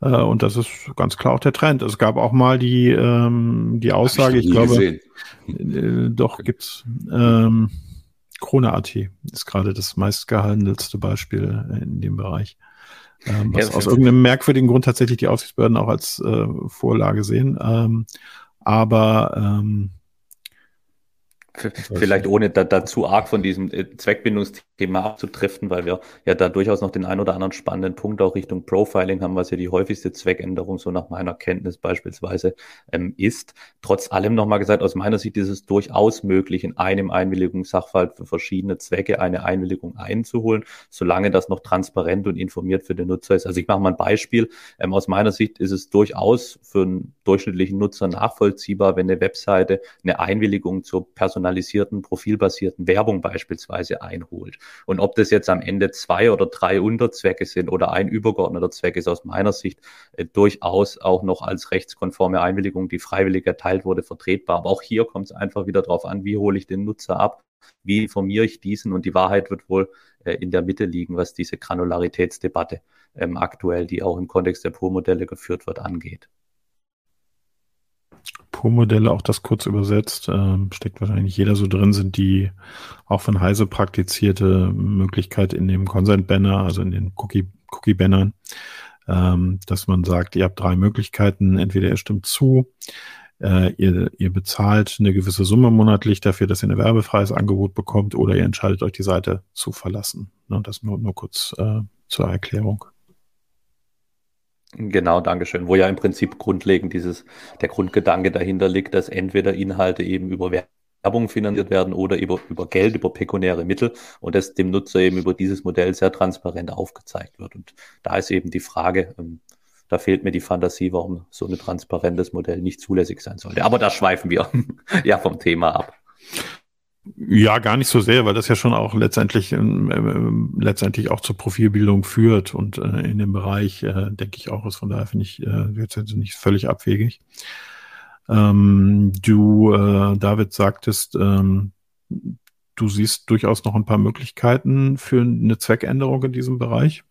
Und das ist ganz klar auch der Trend. Es gab auch mal die Aussage, ich glaube, gibt's. Krone-AT ist gerade das meistgehandelste Beispiel in dem Bereich. Was aus irgendeinem merkwürdigen Grund tatsächlich die Aufsichtsbehörden auch als Vorlage sehen. Vielleicht ohne dazu arg von diesem Zweckbindungsthema abzudriften, weil wir ja da durchaus noch den ein oder anderen spannenden Punkt auch Richtung Profiling haben, was ja die häufigste Zweckänderung so nach meiner Kenntnis beispielsweise ist. Trotz allem nochmal gesagt, aus meiner Sicht ist es durchaus möglich, in einem Einwilligungssachverhalt für verschiedene Zwecke eine Einwilligung einzuholen, solange das noch transparent und informiert für den Nutzer ist. Also ich mache mal ein Beispiel. Aus meiner Sicht ist es durchaus für einen durchschnittlichen Nutzer nachvollziehbar, wenn eine Webseite eine Einwilligung zur personalisierten, profilbasierten Werbung beispielsweise einholt. Und ob das jetzt am Ende 2 oder 3 Unterzwecke sind oder ein übergeordneter Zweck, ist aus meiner Sicht durchaus auch noch als rechtskonforme Einwilligung, die freiwillig erteilt wurde, vertretbar. Aber auch hier kommt es einfach wieder darauf an, wie hole ich den Nutzer ab, wie informiere ich diesen, und die Wahrheit wird wohl in der Mitte liegen, was diese Granularitätsdebatte aktuell, die auch im Kontext der Purmodelle geführt wird, angeht. Purmodelle, auch das kurz übersetzt, steckt wahrscheinlich jeder so drin, sind die auch von Heise praktizierte Möglichkeit in dem Consent-Banner, also in den Cookie-Bannern, dass man sagt, ihr habt 3 Möglichkeiten, entweder ihr stimmt zu, ihr bezahlt eine gewisse Summe monatlich dafür, dass ihr ein werbefreies Angebot bekommt, oder ihr entscheidet euch, die Seite zu verlassen. Ne, das nur kurz zur Erklärung. Genau, Dankeschön. Wo ja im Prinzip grundlegend der Grundgedanke dahinter liegt, dass entweder Inhalte eben über Werbung finanziert werden oder über Geld, über pekuniäre Mittel, und das dem Nutzer eben über dieses Modell sehr transparent aufgezeigt wird. Und da ist eben die Frage, Da fehlt mir die Fantasie, warum so ein transparentes Modell nicht zulässig sein sollte. Aber da schweifen wir ja vom Thema ab. Ja, gar nicht so sehr, weil das ja schon auch letztendlich auch zur Profilbildung führt und in dem Bereich denke ich auch ist. Von daher finde ich jetzt nicht völlig abwegig. Du, David, sagtest, du siehst durchaus noch ein paar Möglichkeiten für eine Zweckänderung in diesem Bereich.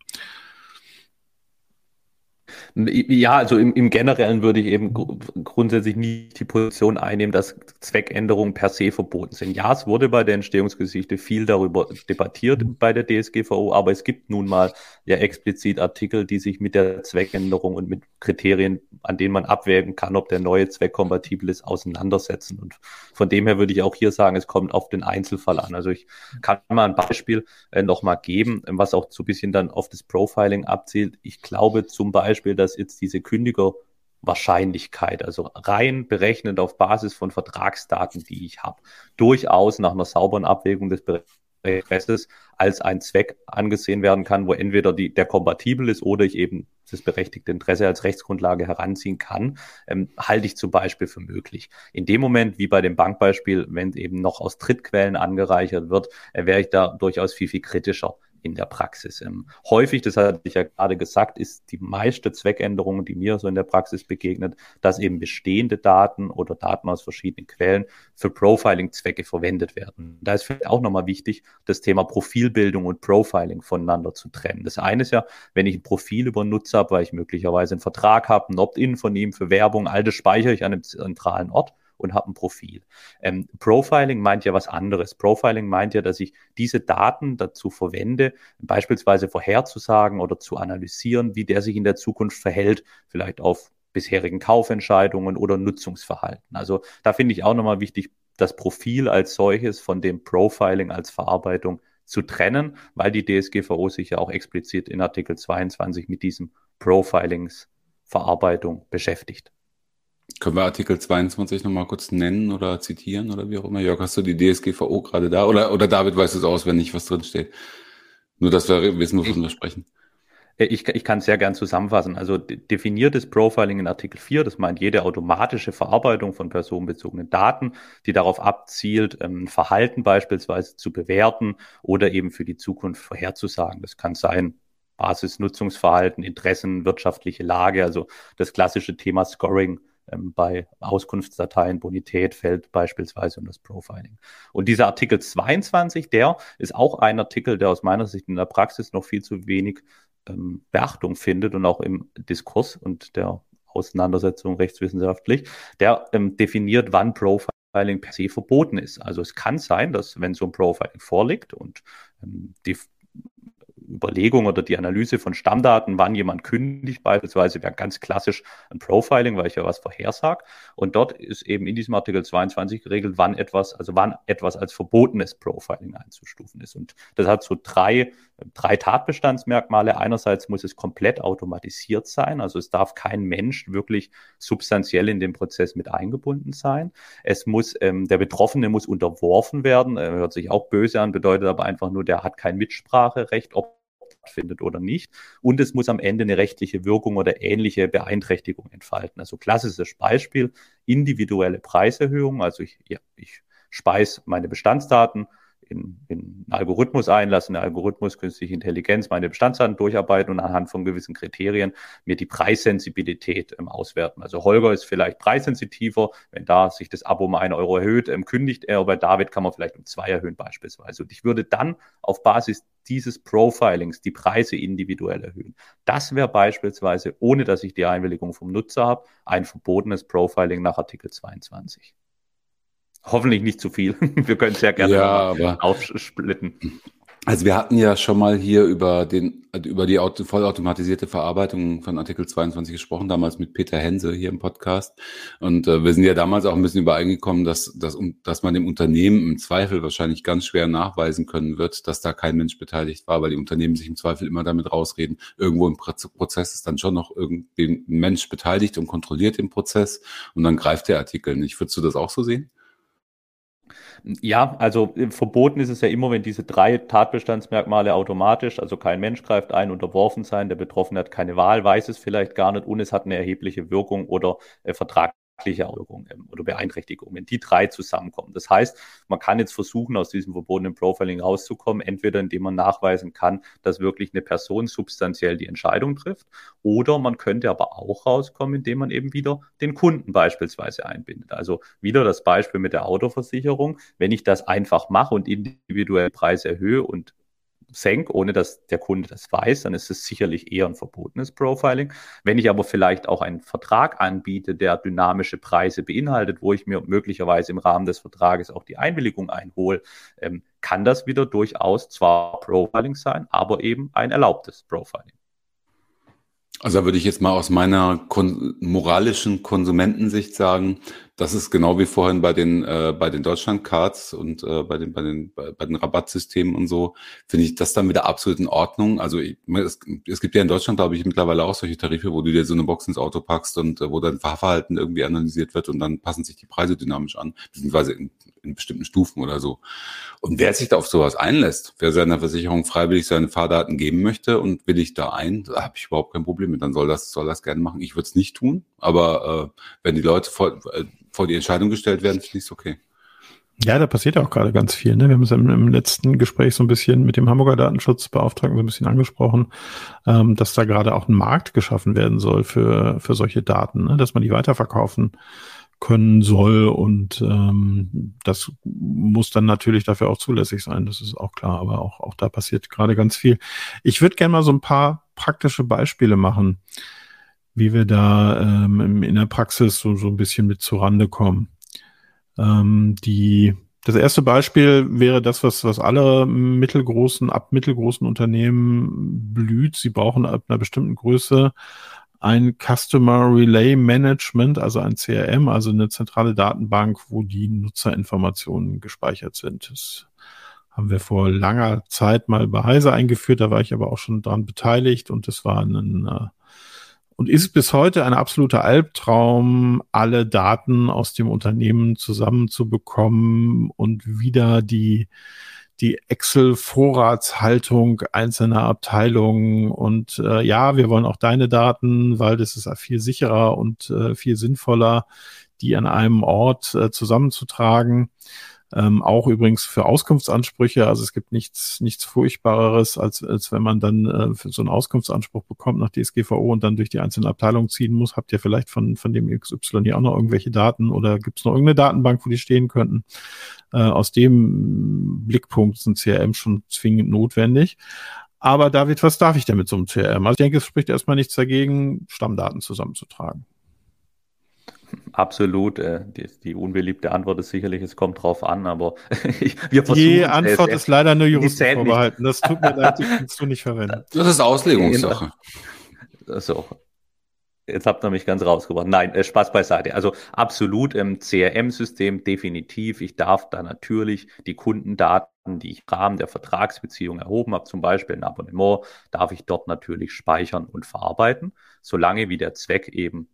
Ja, also im Generellen würde ich eben grundsätzlich nicht die Position einnehmen, dass Zweckänderungen per se verboten sind. Ja, es wurde bei der Entstehungsgeschichte viel darüber debattiert bei der DSGVO, aber es gibt nun mal ja explizit Artikel, die sich mit der Zweckänderung und mit Kriterien, an denen man abwägen kann, ob der neue Zweck kompatibel ist, auseinandersetzen. Und von dem her würde ich auch hier sagen, es kommt auf den Einzelfall an. Also ich kann mal ein Beispiel nochmal geben, was auch so ein bisschen dann auf das Profiling abzielt. Ich glaube zum Beispiel, dass jetzt diese Kündigerwahrscheinlichkeit, also rein berechnet auf Basis von Vertragsdaten, die ich habe, durchaus nach einer sauberen Abwägung des Interesses als ein Zweck angesehen werden kann, wo entweder der kompatibel ist oder ich eben das berechtigte Interesse als Rechtsgrundlage heranziehen kann, halte ich zum Beispiel für möglich. In dem Moment, wie bei dem Bankbeispiel, wenn eben noch aus Drittquellen angereichert wird, wäre ich da durchaus viel, viel kritischer in der Praxis. Häufig, das hatte ich ja gerade gesagt, ist die meiste Zweckänderung, die mir so in der Praxis begegnet, dass eben bestehende Daten oder Daten aus verschiedenen Quellen für Profiling-Zwecke verwendet werden. Da ist vielleicht auch nochmal wichtig, das Thema Profilbildung und Profiling voneinander zu trennen. Das eine ist ja, wenn ich ein Profil über einen Nutzer habe, weil ich möglicherweise einen Vertrag habe, ein Opt-in von ihm für Werbung, all das speichere ich an einem zentralen Ort und habe ein Profil. Profiling meint ja was anderes. Profiling meint ja, dass ich diese Daten dazu verwende, beispielsweise vorherzusagen oder zu analysieren, wie der sich in der Zukunft verhält, vielleicht auf bisherigen Kaufentscheidungen oder Nutzungsverhalten. Also da finde ich auch nochmal wichtig, das Profil als solches von dem Profiling als Verarbeitung zu trennen, weil die DSGVO sich ja auch explizit in Artikel 22 mit diesem Profilings-Verarbeitung beschäftigt. Können wir Artikel 22 nochmal kurz nennen oder zitieren oder wie auch immer? Jörg, hast du die DSGVO gerade da? Oder David weiß es auswendig, was drin steht? Nur, dass wir wissen, wovon wir sprechen. Ich kann es sehr gern zusammenfassen. Also definiertes Profiling in Artikel 4, das meint jede automatische Verarbeitung von personenbezogenen Daten, die darauf abzielt, Verhalten beispielsweise zu bewerten oder eben für die Zukunft vorherzusagen. Das kann sein Basis, Nutzungsverhalten, Interessen, wirtschaftliche Lage, also das klassische Thema Scoring. Bei Auskunftsdateien, Bonität fällt beispielsweise um das Profiling. Und dieser Artikel 22, der ist auch ein Artikel, der aus meiner Sicht in der Praxis noch viel zu wenig Beachtung findet und auch im Diskurs und der Auseinandersetzung rechtswissenschaftlich, der definiert, wann Profiling per se verboten ist. Also es kann sein, dass wenn so ein Profiling vorliegt und die Überlegung oder die Analyse von Stammdaten, wann jemand kündigt, beispielsweise wäre ganz klassisch ein Profiling, weil ich ja was vorhersage. Und dort ist eben in diesem Artikel 22 geregelt, wann etwas als verbotenes Profiling einzustufen ist. Und das hat so drei Tatbestandsmerkmale. Einerseits muss es komplett automatisiert sein, also es darf kein Mensch wirklich substanziell in den Prozess mit eingebunden sein. Es muss, der Betroffene muss unterworfen werden, hört sich auch böse an, bedeutet aber einfach nur, der hat kein Mitspracherecht, ob findet oder nicht. Und es muss am Ende eine rechtliche Wirkung oder ähnliche Beeinträchtigung entfalten. Also klassisches Beispiel, individuelle Preiserhöhung. Also ich speise meine Bestandsdaten in einen Algorithmus ein, lasse einen Algorithmus, künstliche Intelligenz, meine Bestandsdaten durcharbeiten und anhand von gewissen Kriterien mir die Preissensibilität auswerten. Also Holger ist vielleicht preissensitiver, wenn da sich das Abo um 1 Euro erhöht, kündigt er, bei David kann man vielleicht um 2 erhöhen beispielsweise. Und ich würde dann auf Basis dieses Profilings die Preise individuell erhöhen. Das wäre beispielsweise, ohne dass ich die Einwilligung vom Nutzer habe, ein verbotenes Profiling nach Artikel 22. Hoffentlich nicht zu viel. Wir können es ja gerne aufsplitten. Also wir hatten ja schon mal hier über die vollautomatisierte Verarbeitung von Artikel 22 gesprochen, damals mit Peter Hense hier im Podcast. Und wir sind ja damals auch ein bisschen übereingekommen, dass man dem Unternehmen im Zweifel wahrscheinlich ganz schwer nachweisen können wird, dass da kein Mensch beteiligt war, weil die Unternehmen sich im Zweifel immer damit rausreden. Irgendwo im Prozess ist dann schon noch irgendein Mensch beteiligt und kontrolliert den Prozess und dann greift der Artikel nicht. Würdest du das auch so sehen? Ja, also verboten ist es ja immer, wenn diese drei Tatbestandsmerkmale automatisch, also kein Mensch greift ein, unterworfen sein, der Betroffene hat keine Wahl, weiß es vielleicht gar nicht und es hat eine erhebliche Wirkung oder vertragliche Wirkung oder Beeinträchtigung, wenn die drei zusammenkommen. Das heißt, man kann jetzt versuchen, aus diesem verbotenen Profiling rauszukommen, entweder indem man nachweisen kann, dass wirklich eine Person substanziell die Entscheidung trifft, oder man könnte aber auch rauskommen, indem man eben wieder den Kunden beispielsweise einbindet. Also wieder das Beispiel mit der Autoversicherung. Wenn ich das einfach mache und individuell Preis erhöhe und senke, ohne dass der Kunde das weiß, dann ist es sicherlich eher ein verbotenes Profiling. Wenn ich aber vielleicht auch einen Vertrag anbiete, der dynamische Preise beinhaltet, wo ich mir möglicherweise im Rahmen des Vertrages auch die Einwilligung einhole, kann das wieder durchaus zwar Profiling sein, aber eben ein erlaubtes Profiling. Also da würde ich jetzt mal aus meiner moralischen Konsumentensicht sagen, das ist genau wie vorhin bei den Deutschlandcards und bei den Rabattsystemen und so, finde ich das dann wieder absolut in Ordnung. Also es gibt ja in Deutschland, glaube ich, mittlerweile auch solche Tarife, wo du dir so eine Box ins Auto packst und wo dein Fahrverhalten irgendwie analysiert wird und dann passen sich die Preise dynamisch an, beziehungsweise in bestimmten Stufen oder so. Und wer sich da auf sowas einlässt, wer seiner Versicherung freiwillig seine Fahrdaten geben möchte und will ich da ein, da habe ich überhaupt kein Problem mit, dann soll das gerne machen. Ich würde es nicht tun, aber wenn die Leute vor die Entscheidung gestellt werden, finde ich es okay. Ja, da passiert ja auch gerade ganz viel. Ne? Wir haben es im letzten Gespräch so ein bisschen mit dem Hamburger Datenschutzbeauftragten so ein bisschen angesprochen, dass da gerade auch ein Markt geschaffen werden soll für solche Daten, ne? Dass man die weiterverkaufen können soll und das muss dann natürlich dafür auch zulässig sein, das ist auch klar, aber auch da passiert gerade ganz viel. Ich würde gerne mal so ein paar praktische Beispiele machen, wie wir da in der Praxis so ein bisschen mit zurande kommen. Das erste Beispiel wäre das, was alle mittelgroßen Unternehmen blüht. Sie brauchen ab einer bestimmten Größe ein Customer Relay Management, also ein CRM, also eine zentrale Datenbank, wo die Nutzerinformationen gespeichert sind. Das haben wir vor langer Zeit mal bei Heise eingeführt, da war ich aber auch schon dran beteiligt und das war und ist bis heute ein absoluter Albtraum, alle Daten aus dem Unternehmen zusammenzubekommen und wieder die Excel-Vorratshaltung einzelner Abteilungen und wir wollen auch deine Daten, weil das ist viel sicherer und viel sinnvoller, die an einem Ort zusammenzutragen. Auch übrigens für Auskunftsansprüche, also es gibt nichts Furchtbareres, als wenn man dann für so einen Auskunftsanspruch bekommt nach DSGVO und dann durch die einzelnen Abteilungen ziehen muss, habt ihr vielleicht von dem XY hier auch noch irgendwelche Daten oder gibt es noch irgendeine Datenbank, wo die stehen könnten. Aus dem Blickpunkt ist ein CRM schon zwingend notwendig. Aber David, was darf ich denn mit so einem CRM? Also ich denke, es spricht erstmal nichts dagegen, Stammdaten zusammenzutragen. Absolut. Die unbeliebte Antwort ist sicherlich, es kommt drauf an, aber wir versuchen. Die Antwort ist leider nur juristisch vorbehalten. Das tut mir leid, die kannst du nicht verwenden. Das ist Auslegungssache. So. Jetzt habt ihr mich ganz rausgebracht. Nein, Spaß beiseite. Also absolut im CRM-System definitiv. Ich darf da natürlich die Kundendaten, die ich im Rahmen der Vertragsbeziehung erhoben habe, zum Beispiel ein Abonnement, darf ich dort natürlich speichern und verarbeiten, solange wie der Zweck eben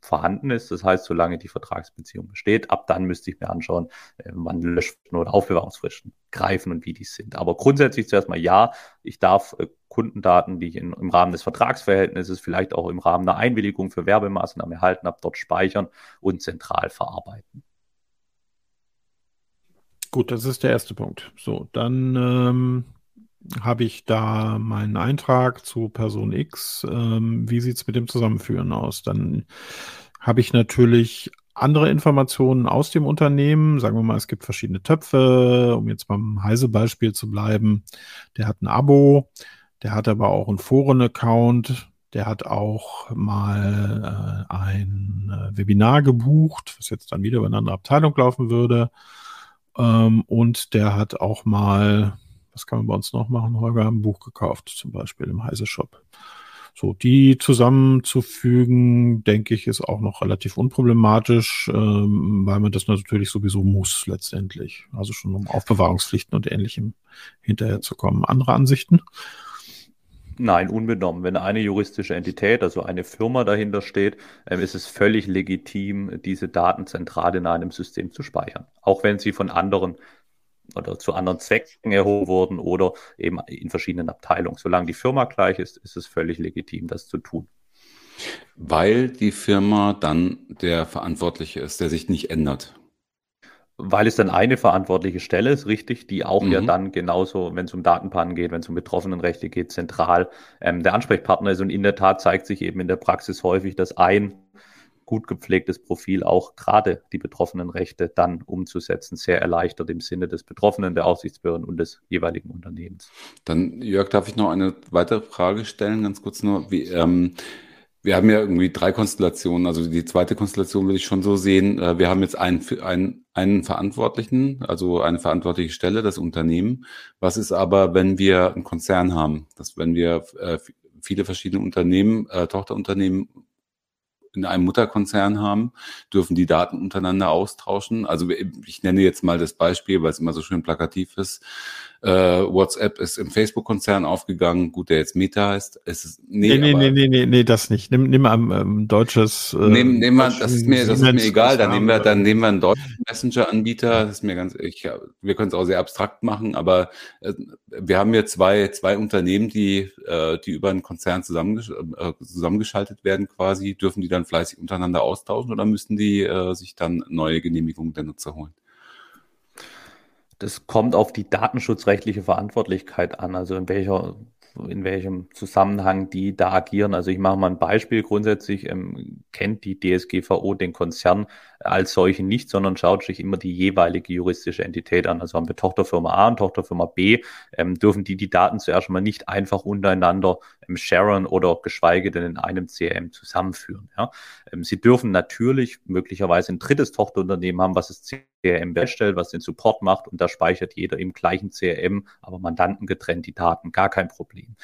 vorhanden ist. Das heißt, solange die Vertragsbeziehung besteht, ab dann müsste ich mir anschauen, wann Löschfristen oder Aufbewahrungsfristen greifen und wie die sind. Aber grundsätzlich zuerst mal ja, ich darf Kundendaten, die ich im Rahmen des Vertragsverhältnisses, vielleicht auch im Rahmen einer Einwilligung für Werbemaßnahmen erhalten habe, dort speichern und zentral verarbeiten. Gut, das ist der erste Punkt. So, dann habe ich da meinen Eintrag zu Person X. Wie sieht es mit dem Zusammenführen aus? Dann habe ich natürlich andere Informationen aus dem Unternehmen. Sagen wir mal, es gibt verschiedene Töpfe, um jetzt beim Heise-Beispiel zu bleiben. Der hat ein Abo, der hat aber auch einen Foren-Account, der hat auch mal ein Webinar gebucht, was jetzt dann wieder über eine andere Abteilung laufen würde. Und der hat auch mal... Was kann man bei uns noch machen? Holger, ein Buch gekauft, zum Beispiel im Heise-Shop. So, die zusammenzufügen, denke ich, ist auch noch relativ unproblematisch, weil man das natürlich sowieso muss letztendlich. Also schon um Aufbewahrungspflichten und Ähnlichem hinterherzukommen. Andere Ansichten? Nein, unbenommen. Wenn eine juristische Entität, also eine Firma dahinter steht, ist es völlig legitim, diese Daten zentral in einem System zu speichern. Auch wenn sie von anderen oder zu anderen Zwecken erhoben wurden oder eben in verschiedenen Abteilungen. Solange die Firma gleich ist, ist es völlig legitim, das zu tun. Weil die Firma dann der Verantwortliche ist, der sich nicht ändert. Weil es dann eine verantwortliche Stelle ist, richtig, die auch ja dann genauso, wenn es um Datenpannen geht, wenn es um Betroffenenrechte geht, zentral der Ansprechpartner ist. Und in der Tat zeigt sich eben in der Praxis häufig, dass ein gut gepflegtes Profil auch gerade die Betroffenenrechte dann umzusetzen sehr erleichtert im Sinne des Betroffenen, der Aufsichtsbehörden und des jeweiligen Unternehmens. Dann, Jörg, darf ich noch eine weitere Frage stellen, ganz kurz nur, wie... Wir haben ja irgendwie drei Konstellationen, also die zweite Konstellation würde ich schon so sehen, wir haben jetzt einen Verantwortlichen, also eine verantwortliche Stelle, das Unternehmen. Was ist aber, wenn wir einen Konzern haben, dass wenn wir viele verschiedene Unternehmen, Tochterunternehmen in einem Mutterkonzern haben, dürfen die Daten untereinander austauschen? Also ich nenne jetzt mal das Beispiel, weil es immer so schön plakativ ist. WhatsApp ist im Facebook-Konzern aufgegangen, gut, der jetzt Meta heißt. Das nicht. Nimm mal ein deutsches... Das ist mir egal, dann nehmen wir einen deutschen Messenger-Anbieter, das ist mir ganz... Wir können es auch sehr abstrakt machen, aber wir haben hier zwei Unternehmen, die über einen Konzern zusammengeschaltet werden quasi. Dürfen die dann fleißig untereinander austauschen oder müssen die sich dann neue Genehmigungen der Nutzer holen? Das kommt auf die datenschutzrechtliche Verantwortlichkeit an, also in welchem Zusammenhang die da agieren. Also ich mache mal ein Beispiel. Grundsätzlich kennt die DSGVO den Konzern als solchen nicht, sondern schaut sich immer die jeweilige juristische Entität an. Also haben wir Tochterfirma A und Tochterfirma B, dürfen die Daten zuerst mal nicht einfach untereinander sharen oder geschweige denn in einem CRM zusammenführen. Ja? Sie dürfen natürlich möglicherweise ein drittes Tochterunternehmen haben, was es CRM bestellt, was den Support macht, und da speichert jeder im gleichen CRM, aber mandantengetrennt die Daten, gar kein Problem.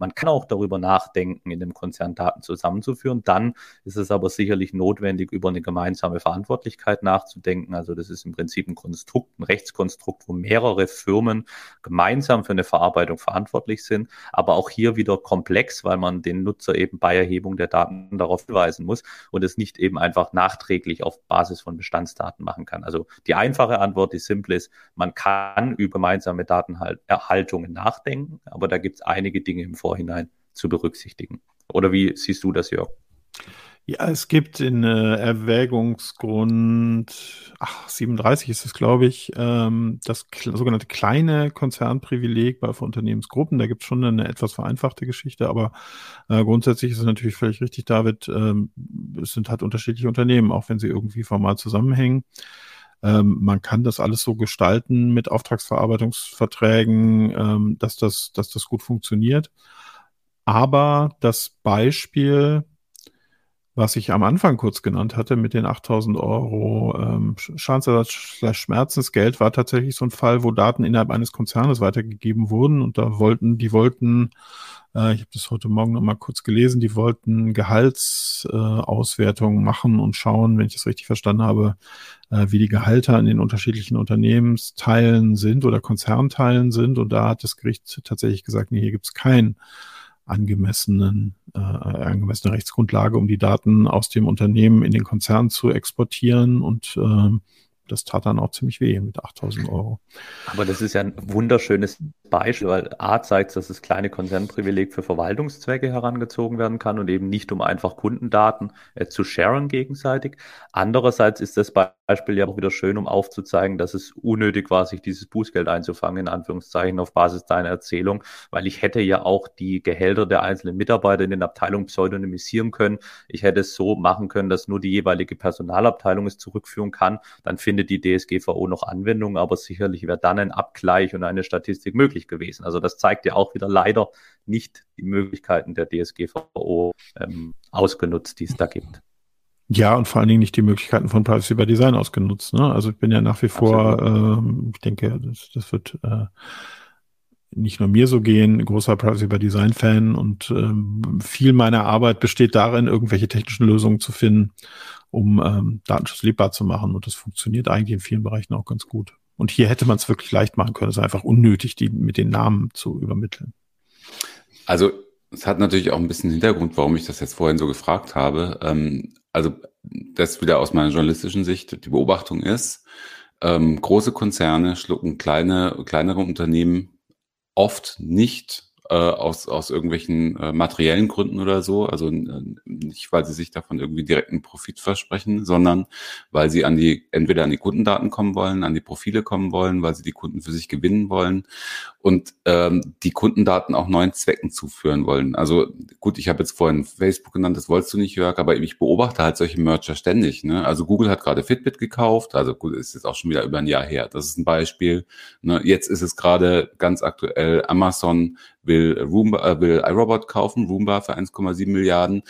Man kann auch darüber nachdenken, in dem Konzern Daten zusammenzuführen. Dann ist es aber sicherlich notwendig, über eine gemeinsame Verantwortlichkeit nachzudenken. Also das ist im Prinzip ein Konstrukt, ein Rechtskonstrukt, wo mehrere Firmen gemeinsam für eine Verarbeitung verantwortlich sind. Aber auch hier wieder komplex, weil man den Nutzer eben bei Erhebung der Daten darauf hinweisen muss und es nicht eben einfach nachträglich auf Basis von Bestandsdaten machen kann. Also die einfache Antwort, die simple ist, man kann über gemeinsame Datenerhaltungen nachdenken, aber da gibt es einige Dinge im Vorhinein zu berücksichtigen. Oder wie siehst du das, Jörg? Ja, es gibt in Erwägungsgrund 37 ist es, glaube ich, das sogenannte kleine Konzernprivileg bei Unternehmensgruppen. Da gibt es schon eine etwas vereinfachte Geschichte, aber grundsätzlich ist es natürlich völlig richtig, David, es sind halt unterschiedliche Unternehmen, auch wenn sie irgendwie formal zusammenhängen. Man kann das alles so gestalten mit Auftragsverarbeitungsverträgen, dass das gut funktioniert. Aber das Beispiel, was ich am Anfang kurz genannt hatte, mit den 8.000 € Schadensersatz/Schmerzensgeld, war tatsächlich so ein Fall, wo Daten innerhalb eines Konzernes weitergegeben wurden, und da wollten, ich habe das heute Morgen noch mal kurz gelesen, die wollten Gehaltsauswertungen machen und schauen, wenn ich das richtig verstanden habe, wie die Gehälter in den unterschiedlichen Unternehmensteilen sind oder Konzernteilen sind, und da hat das Gericht tatsächlich gesagt, nee, hier gibt es keinen angemessene Rechtsgrundlage, um die Daten aus dem Unternehmen in den Konzern zu exportieren, und das tat dann auch ziemlich weh mit 8.000 €. Aber das ist ja ein wunderschönes Beispiel, weil A zeigt, dass das kleine Konzernprivileg für Verwaltungszwecke herangezogen werden kann und eben nicht, um einfach Kundendaten zu sharen gegenseitig. Andererseits ist das Beispiel ja auch wieder schön, um aufzuzeigen, dass es unnötig war, sich dieses Bußgeld einzufangen, in Anführungszeichen, auf Basis deiner Erzählung, weil ich hätte ja auch die Gehälter der einzelnen Mitarbeiter in den Abteilungen pseudonymisieren können. Ich hätte es so machen können, dass nur die jeweilige Personalabteilung es zurückführen kann. Dann findet die DSGVO noch Anwendung, aber sicherlich wäre dann ein Abgleich und eine Statistik möglich gewesen. Also das zeigt ja auch wieder leider nicht die Möglichkeiten der DSGVO ausgenutzt, die es da gibt. Ja, und vor allen Dingen nicht die Möglichkeiten von Privacy by Design ausgenutzt. Ne? Also ich bin ja nach wie vor, ich denke, das wird nicht nur mir so gehen, großer Privacy by Design Fan, und viel meiner Arbeit besteht darin, irgendwelche technischen Lösungen zu finden, um Datenschutz lebbar zu machen, und das funktioniert eigentlich in vielen Bereichen auch ganz gut. Und hier hätte man es wirklich leicht machen können, es ist einfach unnötig, die mit den Namen zu übermitteln. Also Es hat natürlich auch ein bisschen Hintergrund, warum ich das jetzt vorhin so gefragt habe. Also das wieder aus meiner journalistischen Sicht, die Beobachtung ist, große Konzerne schlucken kleinere Unternehmen oft nicht aus irgendwelchen materiellen Gründen oder so, also nicht, weil sie sich davon irgendwie direkten Profit versprechen, sondern weil sie entweder an die Kundendaten kommen wollen, an die Profile kommen wollen, weil sie die Kunden für sich gewinnen wollen und die Kundendaten auch neuen Zwecken zuführen wollen. Also gut, ich habe jetzt vorhin Facebook genannt, das wolltest du nicht, Jörg, aber ich beobachte halt solche Merger ständig, ne? Also Google hat gerade Fitbit gekauft, also gut, ist jetzt auch schon wieder über ein Jahr her, das ist ein Beispiel, ne? Jetzt ist es gerade ganz aktuell, Amazon will iRobot kaufen, Roomba für 1,7 Milliarden.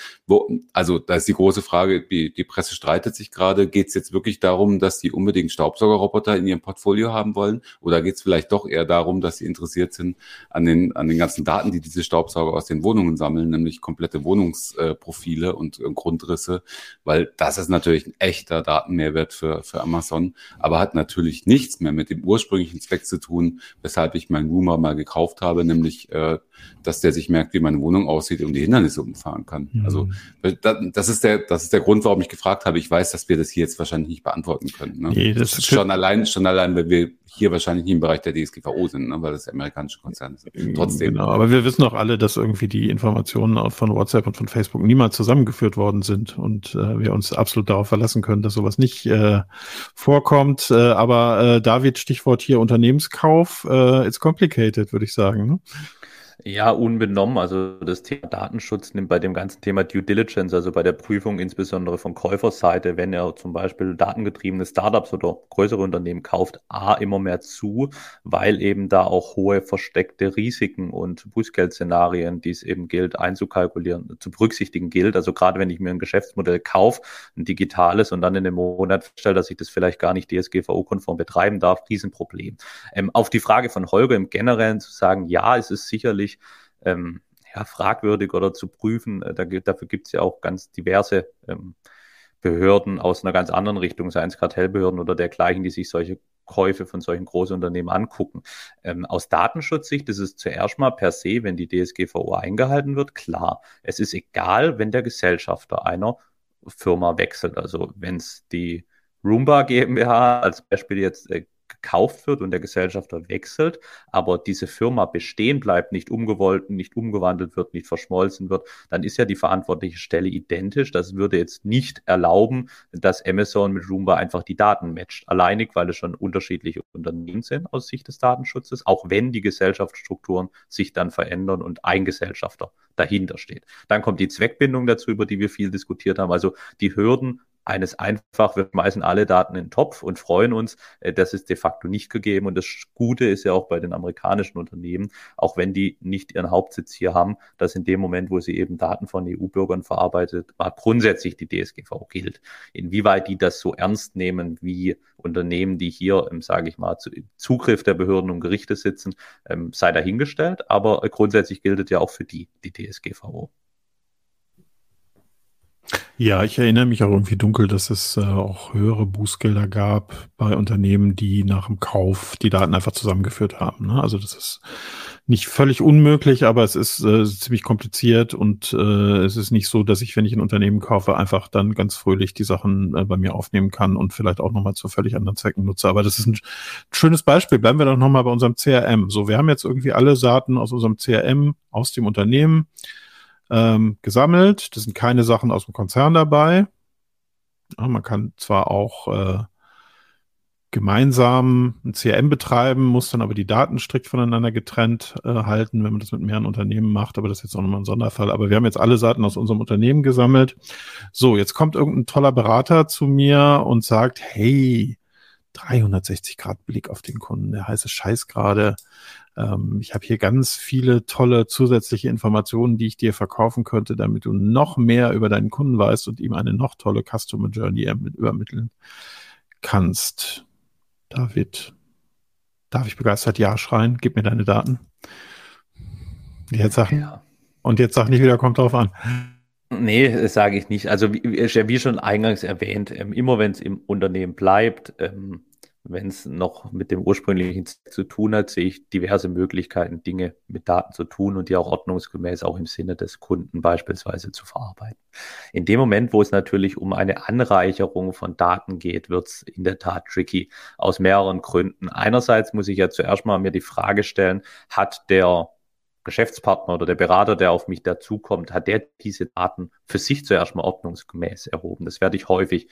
Also da ist die große Frage, die Presse streitet sich gerade, geht es jetzt wirklich darum, dass die unbedingt Staubsaugerroboter in ihrem Portfolio haben wollen? Oder geht es vielleicht doch eher darum, dass sie interessiert sind an den ganzen Daten, die diese Staubsauger aus den Wohnungen sammeln, nämlich komplette Wohnungsprofile und Grundrisse, weil das ist natürlich ein echter Datenmehrwert für Amazon, aber hat natürlich nichts mehr mit dem ursprünglichen Zweck zu tun, weshalb ich meinen Roomba mal gekauft habe, nämlich dass der sich merkt, wie meine Wohnung aussieht und die Hindernisse umfahren kann. Mhm. Also das ist der Grund, warum ich gefragt habe. Ich weiß, dass wir das hier jetzt wahrscheinlich nicht beantworten können. Ne? Nee, das ist schon allein, weil wir hier wahrscheinlich nicht im Bereich der DSGVO sind, ne? Weil das amerikanische Konzern ist. Trotzdem. Genau, aber wir wissen auch alle, dass irgendwie die Informationen von WhatsApp und von Facebook niemals zusammengeführt worden sind und wir uns absolut darauf verlassen können, dass sowas nicht vorkommt. Aber David, Stichwort hier Unternehmenskauf, it's complicated, würde ich sagen. Ne? Ja, unbenommen. Also das Thema Datenschutz nimmt bei dem ganzen Thema Due Diligence, also bei der Prüfung insbesondere von Käuferseite, wenn er zum Beispiel datengetriebene Startups oder größere Unternehmen kauft, immer mehr zu, weil eben da auch hohe versteckte Risiken und Bußgeldszenarien, die es eben gilt einzukalkulieren, zu berücksichtigen gilt. Also gerade wenn ich mir ein Geschäftsmodell kaufe, ein digitales, und dann in einem Monat feststelle, dass ich das vielleicht gar nicht DSGVO-konform betreiben darf, Riesenproblem. Auf die Frage von Holger im Generellen zu sagen, ja, es ist sicherlich fragwürdig oder zu prüfen. Dafür gibt es ja auch ganz diverse Behörden aus einer ganz anderen Richtung, seien es Kartellbehörden oder dergleichen, die sich solche Käufe von solchen Großunternehmen angucken. Aus Datenschutzsicht ist es zuerst mal per se, wenn die DSGVO eingehalten wird, klar. Es ist egal, wenn der Gesellschafter einer Firma wechselt. Also wenn es die Roomba GmbH als Beispiel jetzt gekauft wird und der Gesellschafter wechselt, aber diese Firma bestehen bleibt, nicht umgewollt, nicht umgewandelt wird, nicht verschmolzen wird, dann ist ja die verantwortliche Stelle identisch. Das würde jetzt nicht erlauben, dass Amazon mit Roomba einfach die Daten matcht. Alleinig, weil es schon unterschiedliche Unternehmen sind aus Sicht des Datenschutzes, auch wenn die Gesellschaftsstrukturen sich dann verändern und ein Gesellschafter dahinter steht. Dann kommt die Zweckbindung dazu, über die wir viel diskutiert haben. Also die Hürden eines einfach, wir schmeißen alle Daten in den Topf und freuen uns, das ist de facto nicht gegeben. Und das Gute ist ja auch bei den amerikanischen Unternehmen, auch wenn die nicht ihren Hauptsitz hier haben, dass in dem Moment, wo sie eben Daten von EU-Bürgern verarbeitet, grundsätzlich die DSGVO gilt. Inwieweit die das so ernst nehmen wie Unternehmen, die hier, sage ich mal, im Zugriff der Behörden und Gerichte sitzen, sei dahingestellt. Aber grundsätzlich gilt ja auch für die DSGVO. Ja, ich erinnere mich auch irgendwie dunkel, dass es auch höhere Bußgelder gab bei Unternehmen, die nach dem Kauf die Daten einfach zusammengeführt haben, ne? Also das ist nicht völlig unmöglich, aber es ist ziemlich kompliziert und es ist nicht so, dass ich, wenn ich ein Unternehmen kaufe, einfach dann ganz fröhlich die Sachen bei mir aufnehmen kann und vielleicht auch nochmal zu völlig anderen Zwecken nutze. Aber das ist ein schönes Beispiel. Bleiben wir doch nochmal bei unserem CRM. So, wir haben jetzt irgendwie alle Daten aus unserem CRM, aus dem Unternehmen, gesammelt. Das sind keine Sachen aus dem Konzern dabei. Ja, man kann zwar auch gemeinsam ein CRM betreiben, muss dann aber die Daten strikt voneinander getrennt halten, wenn man das mit mehreren Unternehmen macht. Aber das ist jetzt auch nochmal ein Sonderfall. Aber wir haben jetzt alle Daten aus unserem Unternehmen gesammelt. So, jetzt kommt irgendein toller Berater zu mir und sagt, hey, 360 Grad Blick auf den Kunden, der heiße Scheiß gerade. Ich habe hier ganz viele tolle zusätzliche Informationen, die ich dir verkaufen könnte, damit du noch mehr über deinen Kunden weißt und ihm eine noch tolle Customer Journey übermitteln kannst. David, darf ich begeistert Ja schreien? Gib mir deine Daten. Jetzt sag, ja. Und jetzt sag nicht wieder, kommt drauf an. Nee, das sage ich nicht. Also wie schon eingangs erwähnt, immer wenn es im Unternehmen bleibt, wenn es noch mit dem ursprünglichen zu tun hat, sehe ich diverse Möglichkeiten, Dinge mit Daten zu tun und die auch ordnungsgemäß auch im Sinne des Kunden beispielsweise zu verarbeiten. In dem Moment, wo es natürlich um eine Anreicherung von Daten geht, wird es in der Tat tricky, aus mehreren Gründen. Einerseits muss ich ja zuerst mal mir die Frage stellen, hat der Geschäftspartner oder der Berater, der auf mich dazukommt, hat der diese Daten für sich zuerst mal ordnungsgemäß erhoben? Das werde ich häufig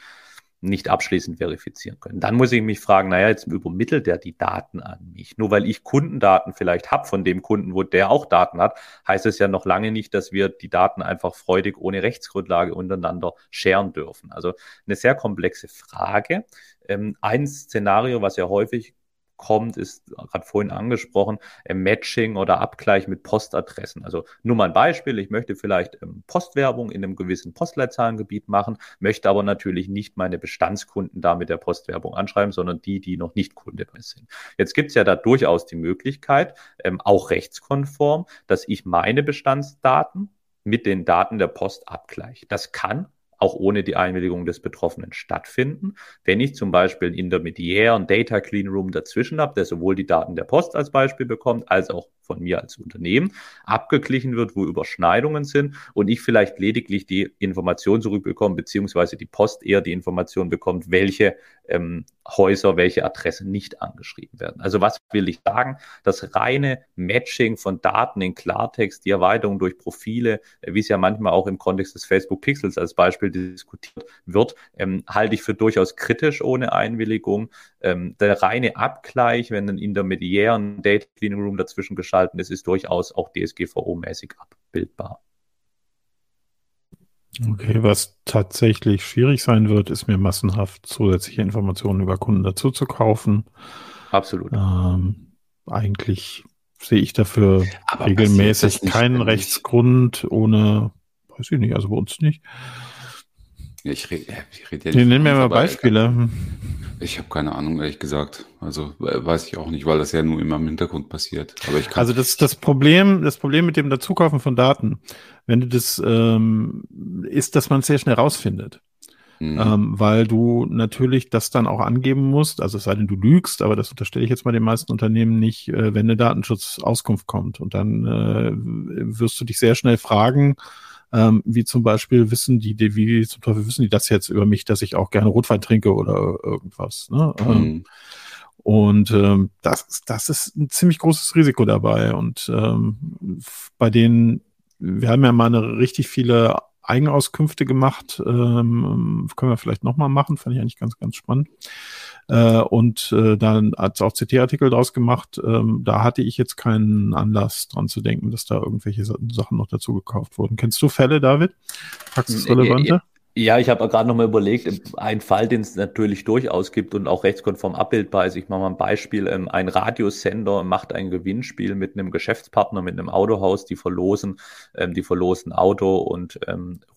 nicht abschließend verifizieren können. Dann muss ich mich fragen, naja, jetzt übermittelt der die Daten an mich. Nur weil ich Kundendaten vielleicht habe von dem Kunden, wo der auch Daten hat, heißt es ja noch lange nicht, dass wir die Daten einfach freudig ohne Rechtsgrundlage untereinander scheren dürfen. Also eine sehr komplexe Frage. Ein Szenario, was ja häufig kommt, ist gerade vorhin angesprochen, Matching oder Abgleich mit Postadressen. Also nur mal ein Beispiel, ich möchte vielleicht Postwerbung in einem gewissen Postleitzahlengebiet machen, möchte aber natürlich nicht meine Bestandskunden da mit der Postwerbung anschreiben, sondern die, die noch nicht Kunde bei uns sind. Jetzt gibt es ja da durchaus die Möglichkeit, auch rechtskonform, dass ich meine Bestandsdaten mit den Daten der Post abgleiche. Das kann auch ohne die Einwilligung des Betroffenen stattfinden. Wenn ich zum Beispiel einen Intermediär, einen Data Clean Room dazwischen habe, der sowohl die Daten der Post als Beispiel bekommt, als auch von mir als Unternehmen, abgeglichen wird, wo Überschneidungen sind und ich vielleicht lediglich die Information zurückbekomme, beziehungsweise die Post eher die Information bekommt, welche Häuser, welche Adressen nicht angeschrieben werden. Also was will ich sagen? Das reine Matching von Daten in Klartext, die Erweiterung durch Profile, wie es ja manchmal auch im Kontext des Facebook Pixels als Beispiel diskutiert wird, halte ich für durchaus kritisch ohne Einwilligung. Der reine Abgleich, wenn ein intermediären Data Cleaning Room dazwischen geschaltet, es ist durchaus auch DSGVO-mäßig abbildbar. Okay, was tatsächlich schwierig sein wird, ist mir massenhaft zusätzliche Informationen über Kunden dazu zu kaufen. Absolut. Eigentlich sehe ich dafür aber regelmäßig keinen Rechtsgrund ohne, weiß ich nicht, also bei uns nicht. Ich rede ja nicht. Nehmen wir mal Beispiele. Ich habe keine Ahnung, ehrlich gesagt. Also weiß ich auch nicht, weil das ja nur immer im Hintergrund passiert. Aber ich kann also das Problem mit dem Dazukaufen von Daten, wenn du das ist, dass man es sehr schnell rausfindet. Mhm. Weil du natürlich das dann auch angeben musst, also es sei denn, du lügst, aber das unterstelle ich jetzt mal den meisten Unternehmen nicht, wenn eine Datenschutzauskunft kommt. Und dann wirst du dich sehr schnell fragen, wie zum Beispiel wissen die das jetzt über mich, dass ich auch gerne Rotwein trinke oder irgendwas. Ne? Und das ist ein ziemlich großes Risiko dabei. Und bei denen, wir haben ja mal richtig viele Eigenauskünfte gemacht, können wir vielleicht nochmal machen, fand ich eigentlich ganz, ganz spannend. Und dann hat es auch CT-Artikel draus gemacht, da hatte ich jetzt keinen Anlass dran zu denken, dass da irgendwelche Sachen noch dazu gekauft wurden. Kennst du Fälle, David? Praxisrelevante? Ja, ich habe gerade nochmal überlegt, ein Fall, den es natürlich durchaus gibt und auch rechtskonform abbildbar ist. Ich mache mal ein Beispiel. Ein Radiosender macht ein Gewinnspiel mit einem Geschäftspartner, mit einem Autohaus. Die verlosen Auto und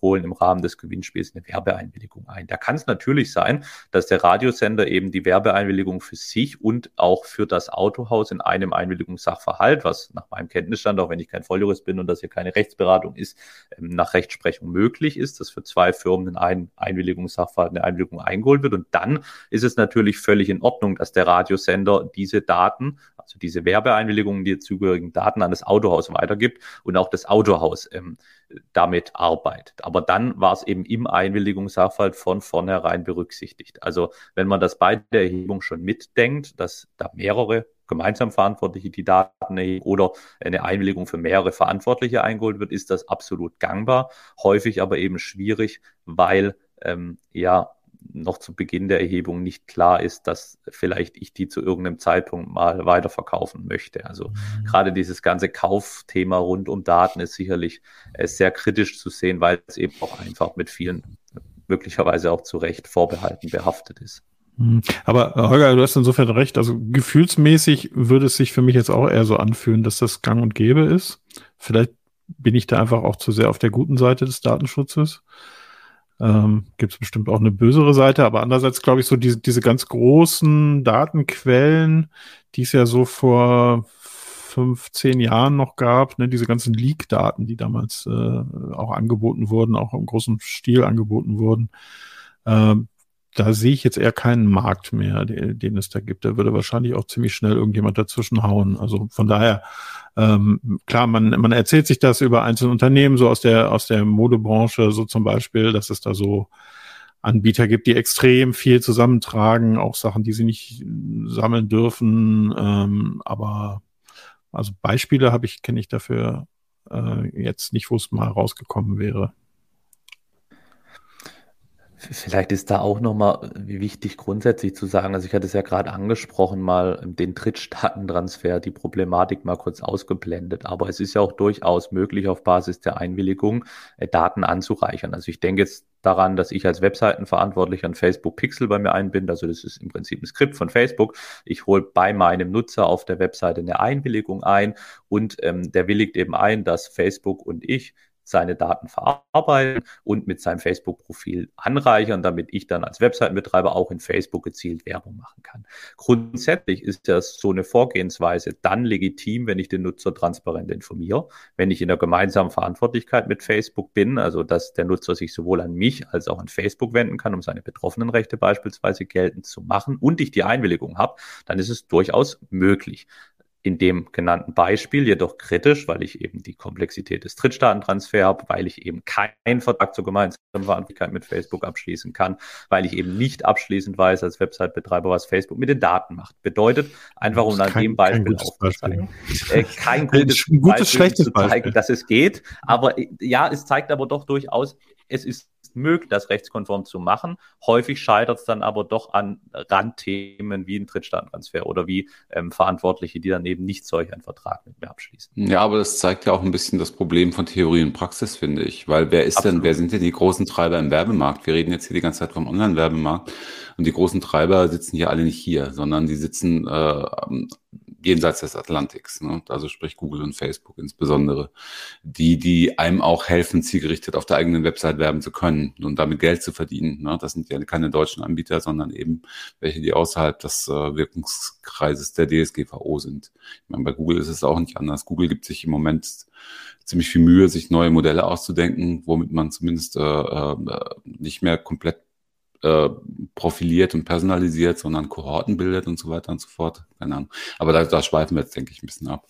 holen im Rahmen des Gewinnspiels eine Werbeeinwilligung ein. Da kann es natürlich sein, dass der Radiosender eben die Werbeeinwilligung für sich und auch für das Autohaus in einem Einwilligungssachverhalt, was nach meinem Kenntnisstand, auch wenn ich kein Volljurist bin und das hier keine Rechtsberatung ist, nach Rechtsprechung möglich ist, dass für zwei Firmen einen Einwilligungssachverhalt, eine Einwilligung eingeholt wird. Und dann ist es natürlich völlig in Ordnung, dass der Radiosender diese Daten, also diese Werbeeinwilligungen, die zugehörigen Daten an das Autohaus weitergibt und auch das Autohaus damit arbeitet. Aber dann war es eben im Einwilligungssachverhalt von vornherein berücksichtigt. Also wenn man das bei der Erhebung schon mitdenkt, dass da mehrere gemeinsam Verantwortliche die Daten erheben oder eine Einwilligung für mehrere Verantwortliche eingeholt wird, ist das absolut gangbar. Häufig aber eben schwierig, weil noch zu Beginn der Erhebung nicht klar ist, dass vielleicht ich die zu irgendeinem Zeitpunkt mal weiterverkaufen möchte. Also gerade dieses ganze Kaufthema rund um Daten ist sicherlich sehr kritisch zu sehen, weil es eben auch einfach mit vielen möglicherweise auch zu Recht Vorbehalten behaftet ist. Aber Holger, du hast insofern recht, also gefühlsmäßig würde es sich für mich jetzt auch eher so anfühlen, dass das gang und gäbe ist. Vielleicht bin ich da einfach auch zu sehr auf der guten Seite des Datenschutzes. Gibt es bestimmt auch eine bösere Seite, aber andererseits glaube ich so diese ganz großen Datenquellen, die es ja so vor 15 Jahren noch gab, ne, diese ganzen Leak-Daten, die damals auch angeboten wurden, auch im großen Stil angeboten wurden, da sehe ich jetzt eher keinen Markt mehr, den es da gibt. Da würde wahrscheinlich auch ziemlich schnell irgendjemand dazwischen hauen. Also von daher, klar, man erzählt sich das über einzelne Unternehmen, so aus der Modebranche, so zum Beispiel, dass es da so Anbieter gibt, die extrem viel zusammentragen, auch Sachen, die sie nicht sammeln dürfen. Aber also Beispiele kenne ich dafür jetzt nicht, wo es mal rausgekommen wäre. Vielleicht ist da auch nochmal wichtig, grundsätzlich zu sagen, also ich hatte es ja gerade angesprochen, mal den Drittstaatentransfer, die Problematik mal kurz ausgeblendet, aber es ist ja auch durchaus möglich, auf Basis der Einwilligung Daten anzureichern. Also ich denke jetzt daran, dass ich als Webseitenverantwortlicher ein Facebook-Pixel bei mir einbinde. Also das ist im Prinzip ein Skript von Facebook. Ich hole bei meinem Nutzer auf der Webseite eine Einwilligung ein und der willigt eben ein, dass Facebook und ich seine Daten verarbeiten und mit seinem Facebook-Profil anreichern, damit ich dann als Webseitenbetreiber auch in Facebook gezielt Werbung machen kann. Grundsätzlich ist das so eine Vorgehensweise dann legitim, wenn ich den Nutzer transparent informiere, wenn ich in der gemeinsamen Verantwortlichkeit mit Facebook bin, also dass der Nutzer sich sowohl an mich als auch an Facebook wenden kann, um seine betroffenen Rechte beispielsweise geltend zu machen, und ich die Einwilligung habe, dann ist es durchaus möglich. In dem genannten Beispiel jedoch kritisch, weil ich eben die Komplexität des Drittstaatentransfers habe, weil ich eben keinen Vertrag zur gemeinsamen Verantwortlichkeit mit Facebook abschließen kann, weil ich eben nicht abschließend weiß als Website-Betreiber, was Facebook mit den Daten macht. Bedeutet, einfach um an dem Beispiel aufzuzeigen, kein gutes Beispiel zu zeigen, dass es geht. Aber ja, es zeigt aber doch durchaus, es ist möglich, das rechtskonform zu machen. Häufig scheitert es dann aber doch an Randthemen wie ein Drittstaatentransfer oder wie Verantwortliche, die dann eben nicht solch einen Vertrag mit mir abschließen. Ja, aber das zeigt ja auch ein bisschen das Problem von Theorie und Praxis, finde ich. Weil wer sind denn die großen Treiber im Werbemarkt? Wir reden jetzt hier die ganze Zeit vom Online-Werbemarkt und die großen Treiber sitzen hier alle nicht hier, sondern die sitzen jenseits des Atlantiks, ne? Also sprich Google und Facebook insbesondere, die einem auch helfen, zielgerichtet auf der eigenen Website werben zu können und damit Geld zu verdienen, ne? Das sind ja keine deutschen Anbieter, sondern eben welche, die außerhalb des Wirkungskreises der DSGVO sind. Ich meine, bei Google ist es auch nicht anders. Google gibt sich im Moment ziemlich viel Mühe, sich neue Modelle auszudenken, womit man zumindest nicht mehr komplett profiliert und personalisiert, sondern Kohorten bildet und so weiter und so fort. Keine Ahnung. Aber da schweifen wir jetzt, denke ich, ein bisschen ab.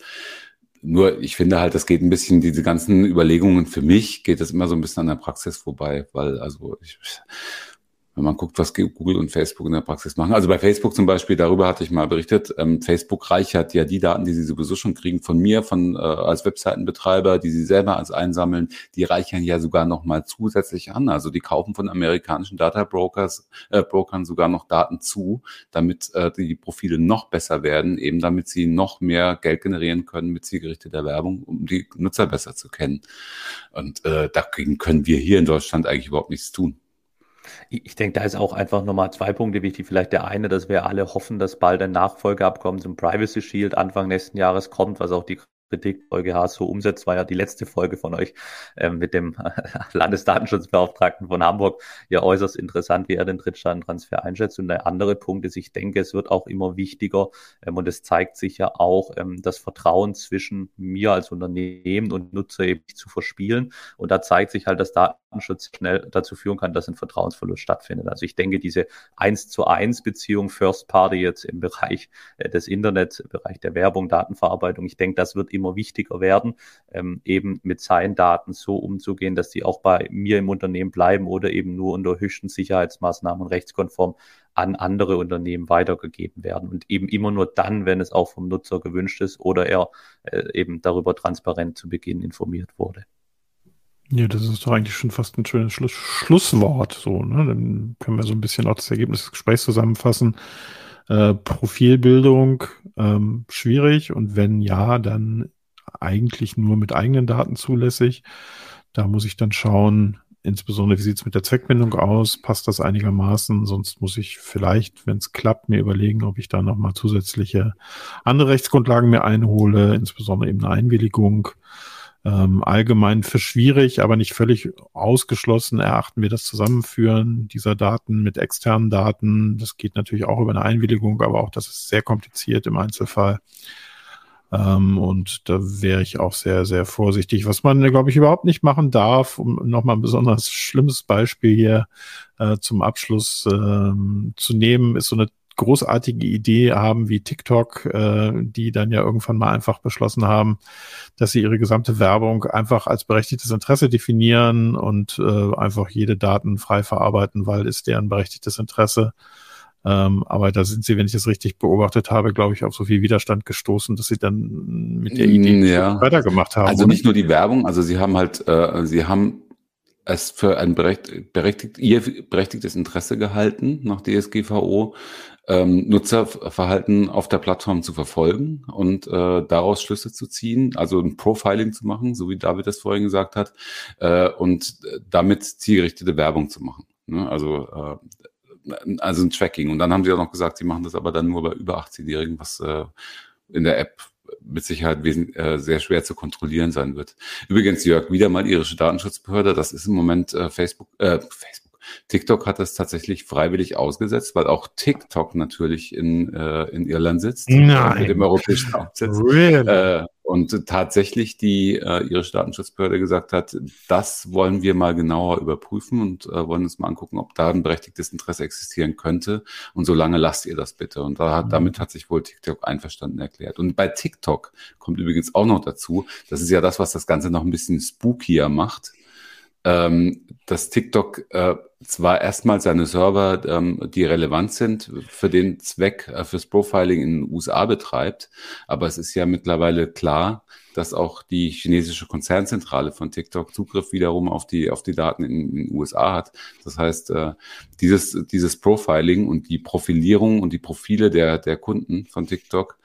Nur, ich finde halt, das geht ein bisschen, diese ganzen Überlegungen, für mich geht das immer so ein bisschen an der Praxis vorbei, weil, also, wenn man guckt, was Google und Facebook in der Praxis machen. Also bei Facebook zum Beispiel, darüber hatte ich mal berichtet, Facebook reichert ja die Daten, die sie sowieso schon kriegen, von mir, als Webseitenbetreiber, die sie selber als einsammeln, die reichern ja sogar nochmal zusätzlich an. Also die kaufen von amerikanischen Data-Brokern sogar noch Daten zu, damit die Profile noch besser werden, eben damit sie noch mehr Geld generieren können mit zielgerichteter Werbung, um die Nutzer besser zu kennen. Und dagegen können wir hier in Deutschland eigentlich überhaupt nichts tun. Ich denke, da ist auch einfach nochmal zwei Punkte wichtig. Vielleicht der eine, dass wir alle hoffen, dass bald ein Nachfolgeabkommen zum Privacy Shield Anfang nächsten Jahres kommt, was auch die Kritik EuGH so umsetzt, war ja die letzte Folge von euch mit dem Landesdatenschutzbeauftragten von Hamburg ja äußerst interessant, wie er den Drittstaatentransfer einschätzt. Und der andere Punkt ist, ich denke, es wird auch immer wichtiger und es zeigt sich ja auch, das Vertrauen zwischen mir als Unternehmen und Nutzer eben nicht zu verspielen. Und da zeigt sich halt, dass Datenschutz schnell dazu führen kann, dass ein Vertrauensverlust stattfindet. Also ich denke, diese 1:1 Beziehung First Party jetzt im Bereich des Internets, im Bereich der Werbung, Datenverarbeitung, ich denke, das wird immer wichtiger werden, eben mit seinen Daten so umzugehen, dass die auch bei mir im Unternehmen bleiben oder eben nur unter höchsten Sicherheitsmaßnahmen und rechtskonform an andere Unternehmen weitergegeben werden und eben immer nur dann, wenn es auch vom Nutzer gewünscht ist oder er eben darüber transparent zu Beginn informiert wurde. Ja, das ist doch eigentlich schon fast ein schönes Schlusswort. So, ne? Dann können wir so ein bisschen auch das Ergebnis des Gesprächs zusammenfassen. Profilbildung schwierig und wenn ja, dann eigentlich nur mit eigenen Daten zulässig. Da muss ich dann schauen, insbesondere wie sieht's mit der Zweckbindung aus, passt das einigermaßen, sonst muss ich vielleicht, wenn es klappt, mir überlegen, ob ich da nochmal zusätzliche andere Rechtsgrundlagen mir einhole, insbesondere eben eine Einwilligung. Allgemein für schwierig, aber nicht völlig ausgeschlossen erachten wir das Zusammenführen dieser Daten mit externen Daten. Das geht natürlich auch über eine Einwilligung, aber auch das ist sehr kompliziert im Einzelfall. Und da wäre ich auch sehr, sehr vorsichtig. Was man, glaube ich, überhaupt nicht machen darf, um nochmal ein besonders schlimmes Beispiel hier zum Abschluss zu nehmen, ist so eine großartige Idee haben wie TikTok, die dann ja irgendwann mal einfach beschlossen haben, dass sie ihre gesamte Werbung einfach als berechtigtes Interesse definieren und einfach jede Daten frei verarbeiten, weil ist deren berechtigtes Interesse. Aber da sind sie, wenn ich das richtig beobachtet habe, glaube ich, auf so viel Widerstand gestoßen, dass sie dann mit der Idee weitergemacht haben. Also nicht nur die Werbung, also sie haben halt, sie haben es für ein berechtigtes Interesse gehalten, nach DSGVO, Nutzerverhalten auf der Plattform zu verfolgen und daraus Schlüsse zu ziehen, also ein Profiling zu machen, so wie David das vorhin gesagt hat, und damit zielgerichtete Werbung zu machen, ne? Also ein Tracking. Und dann haben sie auch noch gesagt, sie machen das aber dann nur bei über 18-Jährigen, was in der App mit Sicherheit sehr schwer zu kontrollieren sein wird. Übrigens, Jörg, wieder mal irische Datenschutzbehörde, das ist im Moment TikTok hat das tatsächlich freiwillig ausgesetzt, weil auch TikTok natürlich in Irland sitzt. Nein. Mit dem europäischen Hauptsitz. Really? Und tatsächlich die irische Datenschutzbehörde gesagt hat, das wollen wir mal genauer überprüfen und wollen uns mal angucken, ob da ein berechtigtes Interesse existieren könnte. Und solange lasst ihr das bitte. Und damit hat sich wohl TikTok einverstanden erklärt. Und bei TikTok kommt übrigens auch noch dazu, das ist ja das, was das Ganze noch ein bisschen spookier macht, dass TikTok zwar erstmal seine Server, die relevant sind, für den Zweck, fürs Profiling in den USA betreibt, aber es ist ja mittlerweile klar, dass auch die chinesische Konzernzentrale von TikTok Zugriff wiederum auf die Daten in den USA hat. Das heißt, dieses Profiling und die Profilierung und die Profile der Kunden von TikTok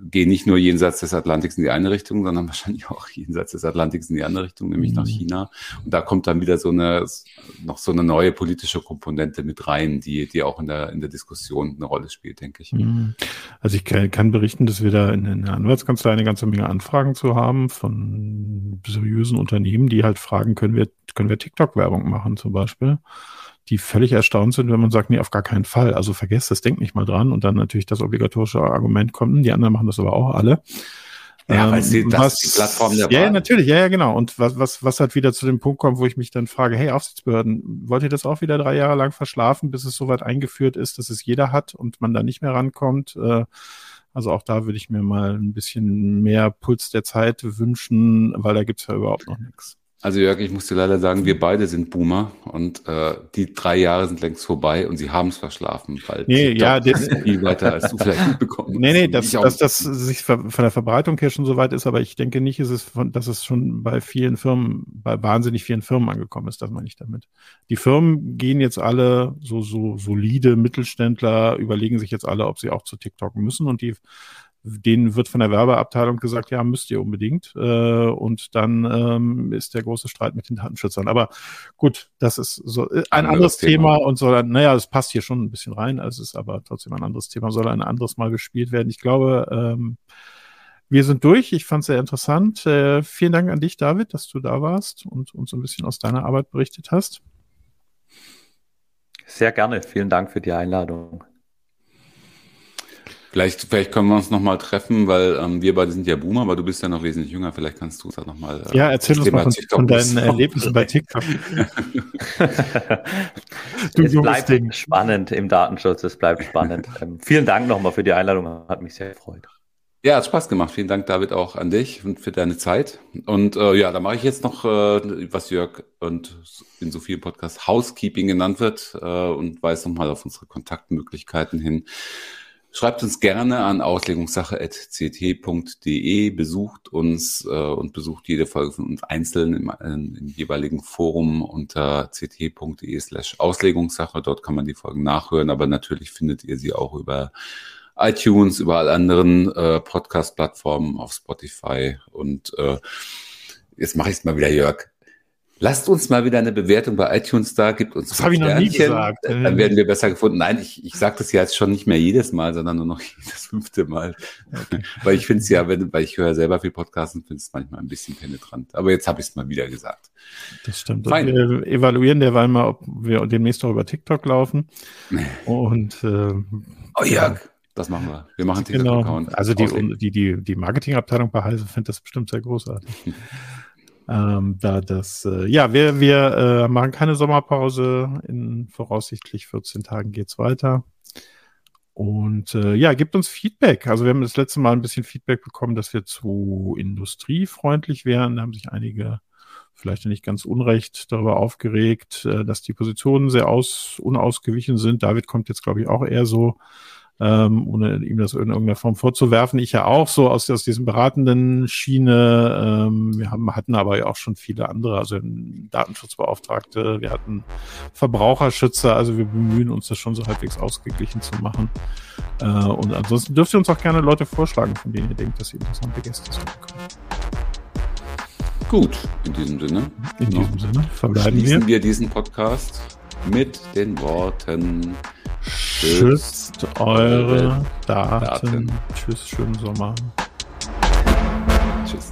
gehen nicht nur jenseits des Atlantiks in die eine Richtung, sondern wahrscheinlich auch jenseits des Atlantiks in die andere Richtung, nämlich nach China. Und da kommt dann wieder so eine neue politische Komponente mit rein, die auch in der Diskussion eine Rolle spielt, denke ich. Also ich kann berichten, dass wir da in der Anwaltskanzlei eine ganze Menge Anfragen zu haben von seriösen Unternehmen, die halt fragen, können wir TikTok-Werbung machen zum Beispiel, die völlig erstaunt sind, wenn man sagt, nee, auf gar keinen Fall. Also vergesst das, denkt nicht mal dran. Und dann natürlich das obligatorische Argument kommt, die anderen machen das aber auch alle. Ja, weil die Plattform der Wahl. Ja, natürlich, ja, genau. Und was halt wieder zu dem Punkt kommt, wo ich mich dann frage, hey, Aufsichtsbehörden, wollt ihr das auch wieder 3 Jahre lang verschlafen, bis es soweit eingeführt ist, dass es jeder hat und man da nicht mehr rankommt? Also auch da würde ich mir mal ein bisschen mehr Puls der Zeit wünschen, weil da gibt's ja überhaupt noch nichts. Also Jörg, ich muss dir leider sagen, wir beide sind Boomer und die 3 Jahre sind längst vorbei und sie haben es verschlafen, weil viel weiter als du vielleicht mitbekommen hast. Nee, dass das sich von der Verbreitung her schon so weit ist, aber ich denke nicht, dass es schon bei vielen Firmen, bei wahnsinnig vielen Firmen angekommen ist, das meine ich damit. Die Firmen gehen jetzt alle, so solide Mittelständler überlegen sich jetzt alle, ob sie auch zu TikTok müssen, und denen wird von der Werbeabteilung gesagt, ja, müsst ihr unbedingt. Und dann ist der große Streit mit den Datenschützern. Aber gut, das ist so ein anderes Thema und soll, es passt hier schon ein bisschen rein, es ist aber trotzdem ein anderes Thema, soll ein anderes Mal gespielt werden. Ich glaube, wir sind durch. Ich fand es sehr interessant. Vielen Dank an dich, David, dass du da warst und uns ein bisschen aus deiner Arbeit berichtet hast. Sehr gerne. Vielen Dank für die Einladung. Vielleicht können wir uns nochmal treffen, weil wir beide sind ja Boomer, aber du bist ja noch wesentlich jünger. Vielleicht kannst du uns da nochmal... ja, erzähl uns mal von deinen Erlebnissen bei TikTok. Es bleibt spannend im Datenschutz, es bleibt spannend. Vielen Dank nochmal für die Einladung, hat mich sehr gefreut. Ja, hat Spaß gemacht. Vielen Dank, David, auch an dich und für deine Zeit. Und da mache ich jetzt noch, was Jörg und in so vielen Podcasts Housekeeping genannt wird, und weise nochmal auf unsere Kontaktmöglichkeiten hin. Schreibt uns gerne an auslegungssache@ct.de, besucht uns und besucht jede Folge von uns einzeln im jeweiligen Forum unter ct.de/auslegungssache. Dort kann man die Folgen nachhören, aber natürlich findet ihr sie auch über iTunes, über alle anderen Podcast-Plattformen, auf Spotify. Und jetzt mache ich es mal wieder, Jörg. Lasst uns mal wieder eine Bewertung bei iTunes da, gebt uns das habe ich noch nie gesagt. Dann werden wir besser gefunden. Nein, ich sage das ja jetzt schon nicht mehr jedes Mal, sondern nur noch jedes 5. Mal. Okay. Weil ich finde es ja, weil ich höre selber viel Podcasts und finde es manchmal ein bisschen penetrant. Aber jetzt habe ich es mal wieder gesagt. Das stimmt. Wir evaluieren derweil mal, ob wir demnächst noch über TikTok laufen. Und, Jörg, Das machen wir. Wir machen TikTok-Account. Genau. Also die Marketingabteilung bei Heise findet das bestimmt sehr großartig. Wir machen keine Sommerpause. In voraussichtlich 14 Tagen geht's weiter. Und gebt uns Feedback. Also wir haben das letzte Mal ein bisschen Feedback bekommen, dass wir zu industriefreundlich wären. Da haben sich einige, vielleicht nicht ganz unrecht, darüber aufgeregt, dass die Positionen sehr unausgewichen sind. David kommt jetzt, glaube ich, auch eher so, ohne ihm das in irgendeiner Form vorzuwerfen. Ich ja auch so aus diesem beratenden Schiene. Wir hatten aber ja auch schon viele andere, also Datenschutzbeauftragte, wir hatten Verbraucherschützer, also wir bemühen uns, das schon so halbwegs ausgeglichen zu machen. Und ansonsten dürft ihr uns auch gerne Leute vorschlagen, von denen ihr denkt, dass sie interessante Gäste sein können. Gut, in diesem Sinne. Schließen wir diesen Podcast mit den Worten: Schützt eure Daten. Tschüss, schönen Sommer. Tschüss.